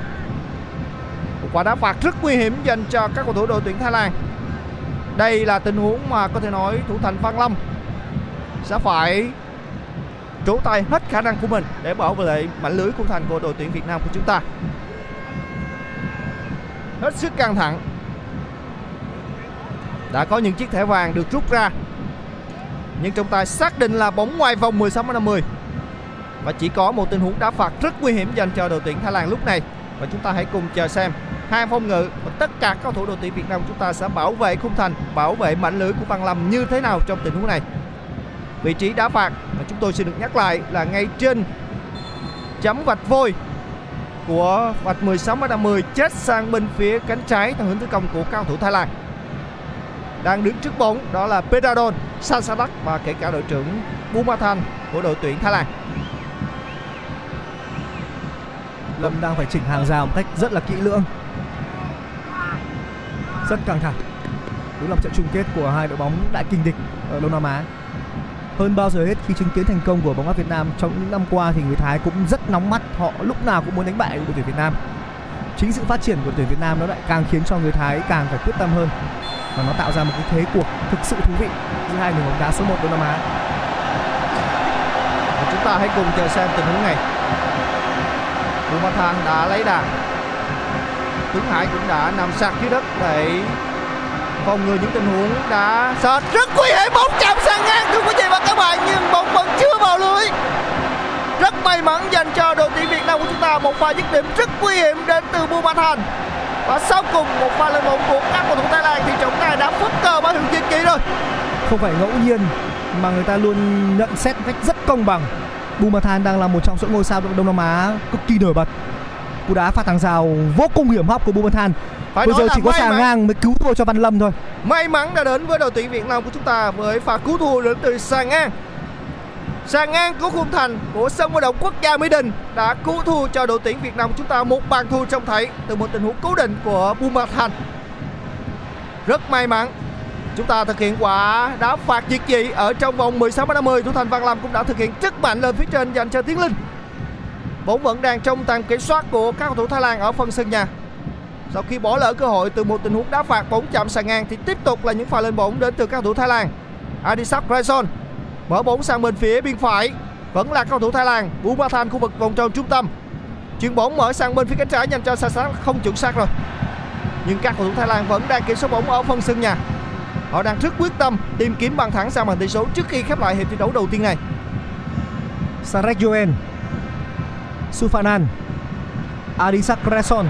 Quả đá phạt rất nguy hiểm dành cho các cầu thủ đội tuyển Thái Lan. Đây là tình huống mà có thể nói thủ thành Văn Lâm sẽ phải trổ tay hết khả năng của mình để bảo vệ mảnh lưới khung thành của đội tuyển Việt Nam của chúng ta. Hết sức căng thẳng. Đã có những chiếc thẻ vàng được rút ra, nhưng trọng tài xác định là bóng ngoài vòng mười sáu mét năm mươi. Và chỉ có một tình huống đá phạt rất nguy hiểm dành cho đội tuyển Thái Lan lúc này. Và chúng ta hãy cùng chờ xem hai phòng ngự và tất cả các cầu thủ đội tuyển Việt Nam chúng ta sẽ bảo vệ khung thành, bảo vệ mảnh lưới của Văn Lâm như thế nào trong tình huống này. Vị trí đá phạt mà chúng tôi xin được nhắc lại là ngay trên chấm vạch vôi của vạch mười sáu mét năm mươi, chết sang bên phía cánh trái theo hướng tấn công của cầu thủ Thái Lan. Đang đứng trước bóng đó là Piradon, Sasalak và kể cả đội trưởng Bunmathan của đội tuyển Thái Lan. Lâm đang phải chỉnh hàng rào một cách rất là kỹ lưỡng. Rất căng thẳng. Đúng là trận chung kết của hai đội bóng đại kình địch ở Đông Nam Á. Hơn bao giờ hết, khi chứng kiến thành công của bóng đá Việt Nam trong những năm qua thì người Thái cũng rất nóng mắt, họ lúc nào cũng muốn đánh bại đội tuyển Việt Nam. Chính sự phát triển của đội tuyển Việt Nam nó lại càng khiến cho người Thái càng phải quyết tâm hơn, và nó tạo ra một cái thế cuộc thực sự thú vị giữa hai nền bóng đá số một Đông Nam Á. Và chúng ta hãy cùng chờ xem tình huống này. Bunmathan đã lấy đà, Tuấn Hải cũng đã nằm sạc dưới đất để phòng ngừa những tình huống đá sệt rất nguy hiểm. Bóng chạm sang ngang thưa quý vị và các bạn, nhưng bóng vẫn chưa vào lưới. Rất may mắn dành cho đội tuyển Việt Nam của chúng ta, một pha dứt điểm rất nguy hiểm đến từ Bunmathan. Và sau cùng một pha lên bóng của các cầu thủ Thái Lan thì trọng tài đã phất cờ báo hiệu chiến kỹ rồi. Không phải ngẫu nhiên mà người ta luôn nhận xét một cách rất công bằng. Bunmathan đang là một trong số ngôi sao Đông Nam Á cực kỳ nổi bật. Cú đá phạt hàng rào vô cùng hiểm hóc của Bunmathan. Bây giờ chỉ có xà ngang mới cứu thua cho Văn Lâm thôi. May mắn đã đến với đội tuyển Việt Nam của chúng ta với pha cứu thua đến từ xà ngang. Xà ngang của khung thành của sân vận động quốc gia Mỹ Đình đã cứu thua cho đội tuyển Việt Nam của chúng ta một bàn thua trông thấy từ một tình huống cố định của Bunmathan. Rất may mắn. Chúng ta thực hiện quả đá phạt diệt dị ở trong vòng mười sáu mét năm mươi. Thủ thành Văn Lâm cũng đã thực hiện rất mạnh lên phía trên dành cho Tiến Linh. Bóng vẫn đang trong tầm kiểm soát của các cầu thủ Thái Lan ở phần sân nhà. Sau khi bỏ lỡ cơ hội từ một tình huống đá phạt bóng chạm sàn ngang thì tiếp tục là những pha lên bóng đến từ các cầu thủ Thái Lan. Adisak Kraisorn mở bóng sang bên phía bên phải, vẫn là các cầu thủ Thái Lan. Bunmathan khu vực vòng tròn trung tâm, chuyền bóng mở sang bên phía cánh trái dành cho Sasalak, không chuẩn xác rồi. Nhưng các cầu thủ Thái Lan vẫn đang kiểm soát bóng ở phần sân nhà. Họ đang rất quyết tâm tìm kiếm bàn thắng sang bàn tỷ số trước khi khép lại hiệp thi đấu đầu tiên này. Sarek Yoen, Suphanan, Adisak Kraisorn.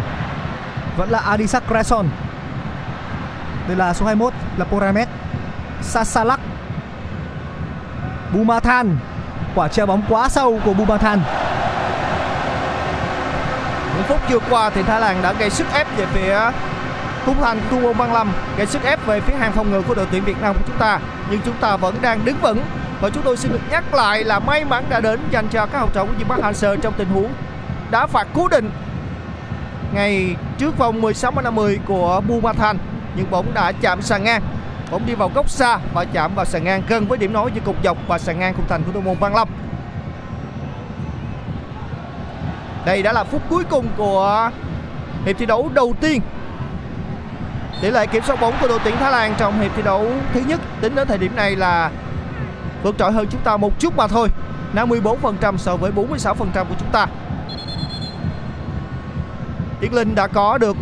Vẫn là Adisak Kraisorn. Đây là số hai mươi mốt là Poramet, Sasalak, Bunmathan. Quả treo bóng quá sâu của Bunmathan. Những phút vừa qua thì Thái Lan đã gây sức ép về phía khung thành của Trung Văn Lâm, gây sức ép về phía hàng phòng ngự của đội tuyển Việt Nam của chúng ta, nhưng chúng ta vẫn đang đứng vững. Và chúng tôi xin được nhắc lại là may mắn đã đến dành cho các học trò của Park Hang-seo trong tình huống đá phạt cố định ngay trước vòng mười sáu mét năm mươi của Bunmathan, nhưng bóng đã chạm sàn ngang, bóng đi vào góc xa và chạm vào sàn ngang gần với điểm nối giữa cột dọc và sàn ngang khung thành của thủ môn Văn Lâm. Đây đã là phút cuối cùng của hiệp thi đấu đầu tiên. Tỷ lệ kiểm soát bóng của đội tuyển Thái Lan trong hiệp thi đấu thứ nhất tính đến thời điểm này là vượt trội hơn chúng ta một chút mà thôi, năm mươi tư phần trăm so với bốn mươi sáu phần trăm của chúng ta. Tiến Linh đã có được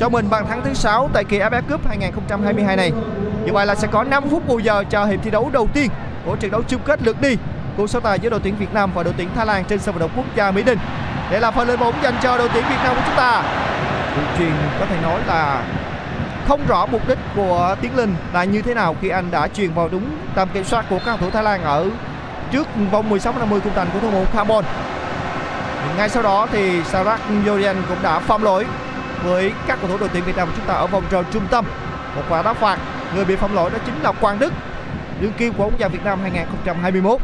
cho mình bàn thắng thứ sáu tại kỳ a ép ép Cup hai không hai hai này. Như vậy là sẽ có năm phút bù giờ cho hiệp thi đấu đầu tiên của trận đấu chung kết lượt đi của so tài giữa đội tuyển Việt Nam và đội tuyển Thái Lan trên sân vận động quốc gia Mỹ Đình. Đây là pha lên bóng dành cho đội tuyển Việt Nam của chúng ta. Đường truyền có thể nói là không rõ mục đích của Tiến Linh là như thế nào khi anh đã truyền vào đúng tầm kiểm soát của các cầu thủ Thái Lan ở trước vòng mười sáu mét năm mươi khung thành của thủ môn Kampol. Ngay sau đó thì Sarek Yoen cũng đã phạm lỗi với các cầu thủ đội tuyển Việt Nam của chúng ta ở vòng tròn trung tâm. Một quả đá phạt, người bị phạm lỗi đó chính là Quang Đức, đương kim của bóng đá Việt Nam hai không hai mốt.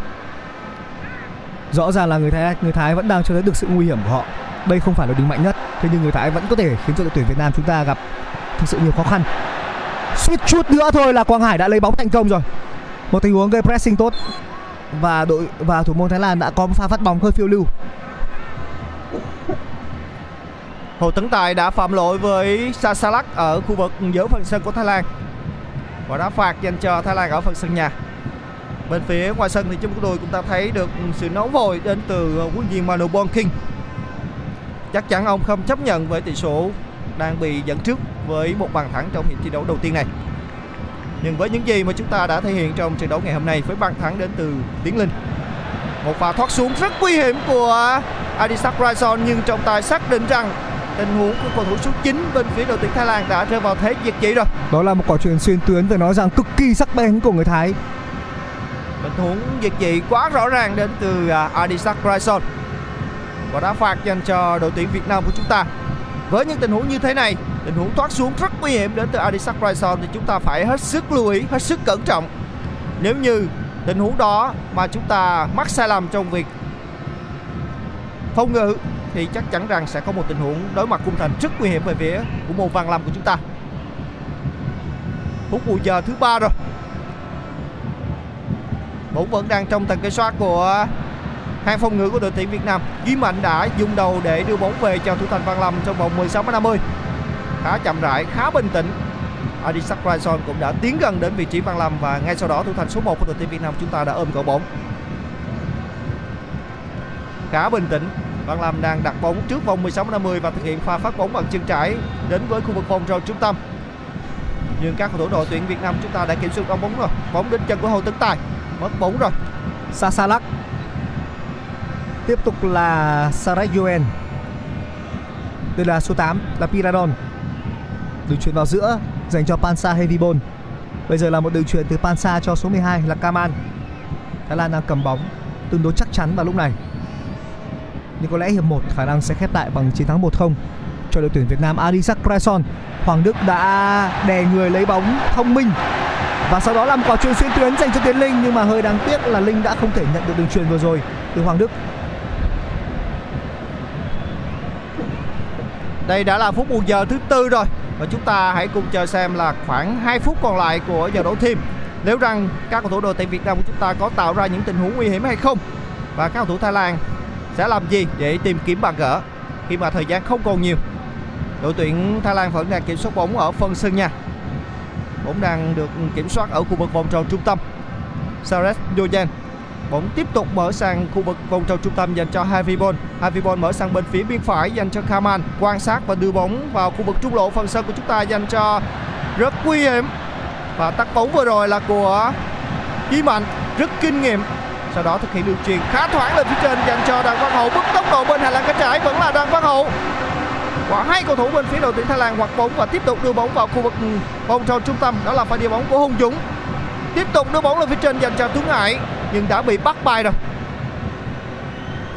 Rõ ràng là người Thái người Thái vẫn đang cho thấy được sự nguy hiểm của họ. Đây không phải là đỉnh mạnh nhất, thế nhưng người Thái vẫn có thể khiến cho đội tuyển Việt Nam chúng ta gặp thực sự nhiều khó khăn. Suýt chút nữa thôi là Quang Hải đã lấy bóng thành công rồi. Một tình huống gây pressing tốt và đội và thủ môn Thái Lan đã có một pha phát bóng hơi phiêu lưu. Hồ Tấn Tài đã phạm lỗi với Sasalak ở khu vực giữa phần sân của Thái Lan. Quả đá phạt dành cho Thái Lan ở phần sân nhà. Bên phía ngoài sân thì trong đội chúng ta thấy được sự nóng vội đến từ huấn luyện viên Manu Pölking. Chắc chắn ông không chấp nhận với tỷ số đang bị dẫn trước với một bàn thắng trong hiệp thi đấu đầu tiên này. Nhưng với những gì mà chúng ta đã thể hiện trong trận đấu ngày hôm nay với bàn thắng đến từ Tiến Linh, một pha thoát xuống rất nguy hiểm của Adisak Kraisorn, nhưng trọng tài xác định rằng tình huống của cầu thủ số chín bên phía đội tuyển Thái Lan đã rơi vào thế diệt chỉ rồi. Đó là một quả chuyền xuyên tuyến phải nói rằng cực kỳ sắc bén của người Thái. Tình huống diệt chỉ quá rõ ràng đến từ Adisak Kraisorn và đá phạt dành cho đội tuyển Việt Nam của chúng ta. Với những tình huống như thế này, tình huống thoát xuống rất nguy hiểm đến từ Adisak Kraisorn thì chúng ta phải hết sức lưu ý, hết sức cẩn trọng. Nếu như tình huống đó mà chúng ta mắc sai lầm trong việc phòng ngự thì chắc chắn rằng sẽ có một tình huống đối mặt khung thành rất nguy hiểm về phía của môn Văn Lâm của chúng ta. Phút bù giờ thứ ba rồi. Bóng vẫn đang trong tầm kiểm soát của hàng phòng ngự của đội tuyển Việt Nam. Duy Mạnh đã dùng đầu để đưa bóng về cho thủ thành Văn Lâm trong vòng mười sáu mét năm mươi. Khá chậm rãi, khá bình tĩnh. Adisak Kraisorn cũng đã tiến gần đến vị trí Văn Lâm và ngay sau đó thủ thành số một của đội tuyển Việt Nam chúng ta đã ôm cậu bóng. Khá bình tĩnh, Văn Lâm đang đặt bóng trước vòng mười sáu mét năm mươi và thực hiện pha phát bóng bằng chân trái đến với khu vực vòng râu trung tâm. Nhưng các cầu thủ đội tuyển Việt Nam chúng ta đã kiểm soát bóng rồi. Bóng đến chân của Hồ Tấn Tài, mất bóng rồi. Sasalak. Tiếp tục là Sarek Yoen. Đây là số tám là Piradon. Đường chuyền vào giữa dành cho Pansa Hemviboon. Bây giờ là một đường chuyền từ Pansa cho số mười hai là Kaman. Thái Lan đang cầm bóng tương đối chắc chắn vào lúc này. Nhưng có lẽ hiệp một khả năng sẽ khép lại bằng chiến thắng một không cho đội tuyển Việt Nam. Adisak Kraisorn, Hoàng Đức đã đè người lấy bóng thông minh và sau đó làm quả chuyền xuyên tuyến dành cho Tiến Linh, nhưng mà hơi đáng tiếc là Linh đã không thể nhận được đường chuyền vừa rồi từ Hoàng Đức. Đây đã là phút bù giờ thứ tư rồi và chúng ta hãy cùng chờ xem là khoảng hai phút còn lại của giờ đấu thêm nếu rằng các cầu thủ đội tuyển Việt Nam của chúng ta có tạo ra những tình huống nguy hiểm hay không và các cầu thủ Thái Lan sẽ làm gì để tìm kiếm bàn gỡ khi mà thời gian không còn nhiều. Đội tuyển Thái Lan vẫn đang kiểm soát bóng ở phần sân nhà. Bóng đang được kiểm soát ở khu vực vòng tròn trung tâm. Sarek Yoen. Bóng tiếp tục mở sang khu vực vòng tròn trung tâm dành cho Hemviboon. Hemviboon mở sang bên phía biên phải dành cho Kaman. Quan sát và đưa bóng vào khu vực trung lộ phần sân của chúng ta dành cho rất nguy hiểm. Và tắc bóng vừa rồi là của Duy Mạnh, rất kinh nghiệm. Sau đó thực hiện đường chuyền khá thoáng lên phía trên dành cho Đoàn Văn Hậu, bứt tốc độ bên hành lang cánh trái vẫn là Đoàn Văn Hậu. Quả hay cầu thủ bên phía đội tuyển Thái Lan hoặc bóng và tiếp tục đưa bóng vào khu vực vòng tròn trung tâm, đó là pha đi bóng của Hùng Dũng. Tiếp tục đưa bóng lên phía trên dành cho Tuấn Hải nhưng đã bị bắt bay rồi.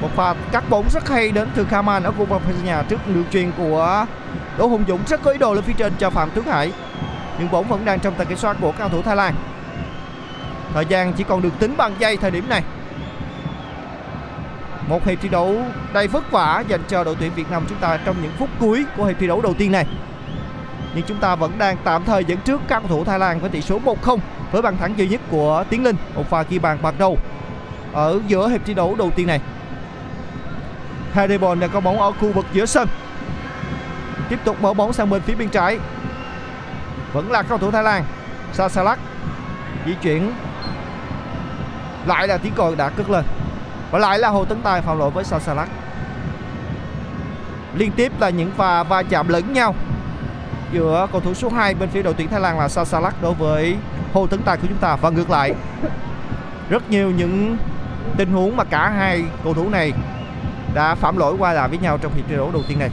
Một pha cắt bóng rất hay đến từ Kaman ở khu vực nhà trước đường chuyền của Đỗ Hùng Dũng rất có ý đồ lên phía trên cho Phạm Tuấn Hải, nhưng bóng vẫn đang trong tầm kiểm soát của cầu thủ Thái Lan. Thời gian chỉ còn được tính bằng giây thời điểm này. Một hiệp thi đấu đầy vất vả dành cho đội tuyển Việt Nam chúng ta trong những phút cuối của hiệp thi đấu đầu tiên này. Nhưng chúng ta vẫn đang tạm thời dẫn trước các cầu thủ Thái Lan với tỷ số một không với bàn thắng duy nhất của Tiến Linh, một pha ghi bàn ban đầu ở giữa hiệp thi đấu đầu tiên này. Hemviboon đã có bóng ở khu vực giữa sân. Tiếp tục mở bóng sang bên phía bên trái. Vẫn là cầu thủ Thái Lan, Sasalak di chuyển. Lại là tiếng còi đã cất lên và lại là Hồ Tấn Tài phạm lỗi với Sasalak. Liên tiếp là những pha va chạm lẫn nhau giữa cầu thủ số hai bên phía đội tuyển Thái Lan là Sasalak đối với Hồ Tấn Tài của chúng ta và ngược lại. Rất nhiều những tình huống mà cả hai cầu thủ này đã phạm lỗi qua lại với nhau trong hiệp thi đấu đầu tiên này.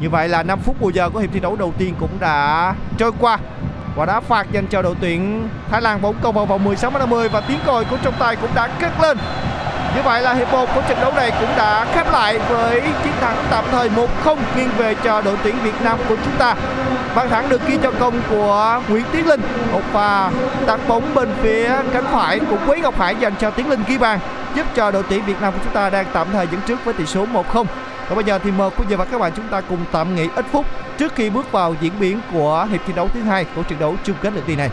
Như vậy là năm phút bù giờ của hiệp thi đấu đầu tiên cũng đã trôi qua. Quả đá phạt dành cho đội tuyển Thái Lan, bóng cầu vào vòng mười sáu mét năm mươi và tiếng còi của trọng tài cũng đã cất lên. Như vậy là hiệp một của trận đấu này cũng đã khép lại với chiến thắng tạm thời một không nghiêng về cho đội tuyển Việt Nam của chúng ta. Bàn thắng được ghi cho công của Nguyễn Tiến Linh, một pha tạt bóng bên phía cánh phải của Quế Ngọc Hải dành cho Tiến Linh ghi bàn, giúp cho đội tuyển Việt Nam của chúng ta đang tạm thời dẫn trước với tỷ số một không. Và bây giờ thì mời quý vị và các bạn chúng ta cùng tạm nghỉ ít phút trước khi bước vào diễn biến của hiệp thi đấu thứ hai của trận đấu chung kết lượt đi này.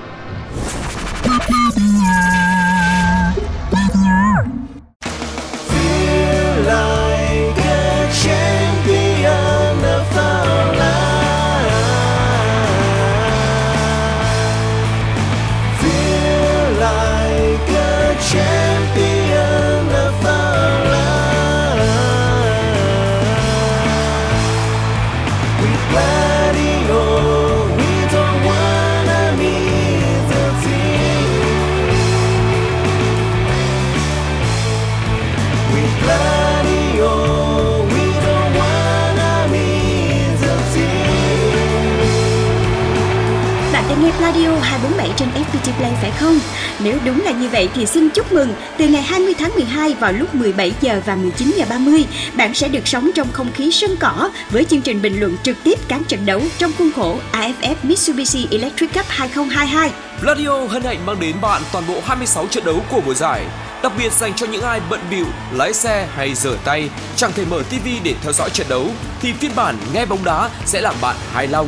bạn đang nghe Radio hai bốn bảy trên ép pê tê Play phải không? Nếu đúng là như vậy thì xin chúc mừng. Từ ngày hai mươi tháng mười hai vào lúc mười bảy giờ và mười chín giờ ba mươi, bạn sẽ được sống trong không khí sân cỏ với chương trình bình luận trực tiếp các trận đấu trong khuôn khổ a ép ép Mitsubishi Electric Cup hai không hai hai. Radio hân hạnh mang đến bạn toàn bộ hai mươi sáu trận đấu của mùa giải, đặc biệt dành cho những ai bận bịu lái xe hay rửa tay, chẳng thể mở ti vi để theo dõi trận đấu thì phiên bản nghe bóng đá sẽ làm bạn hài lòng.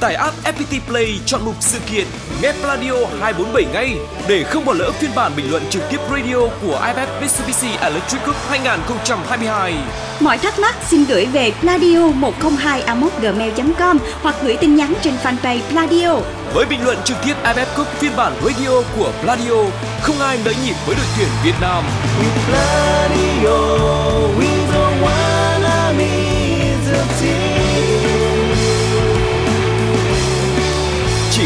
Tải app ép pê tê Play, chọn mục sự kiện, nghe Radio hai bốn bảy ngay để không bỏ lỡ phiên bản bình luận trực tiếp radio của a ép ép Mitsubishi Electric Cup hai không hai hai. Mọi thắc mắc xin gửi về pladio một không hai a còng gmail chấm com hoặc gửi tin nhắn trên fanpage Pladio. Với bình luận trực tiếp a ép ép Cup phiên bản radio của Pladio, không ai nỡ nhịp với đội tuyển Việt Nam. With Pladio, we don't wanna miss a team. Chỉ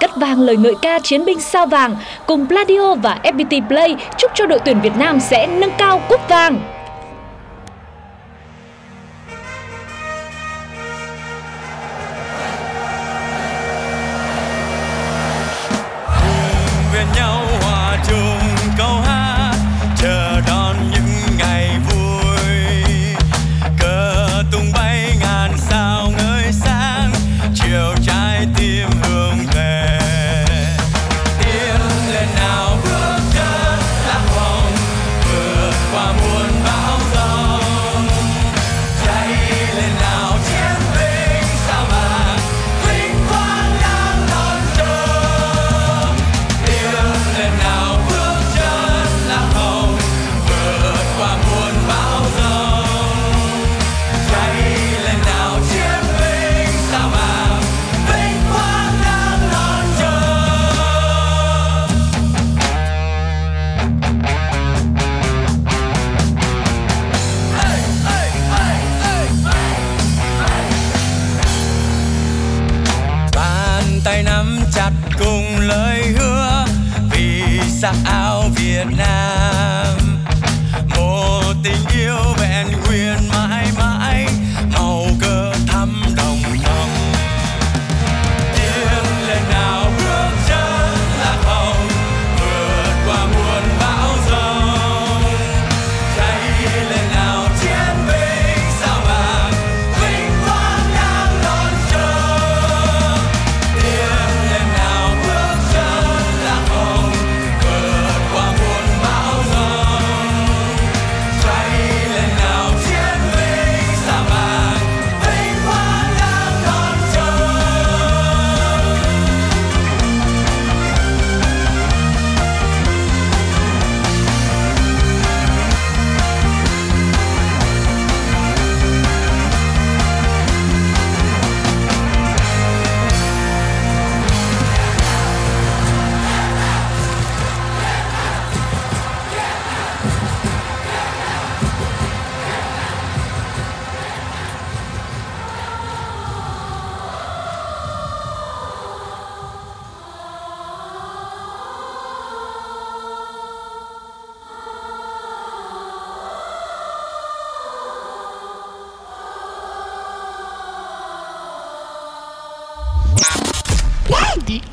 cắt vàng lời ngợi ca chiến binh sao vàng. Cùng Pladio và ép pê tê Play chúc cho đội tuyển Việt Nam sẽ nâng cao cúp vàng.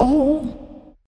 Oh.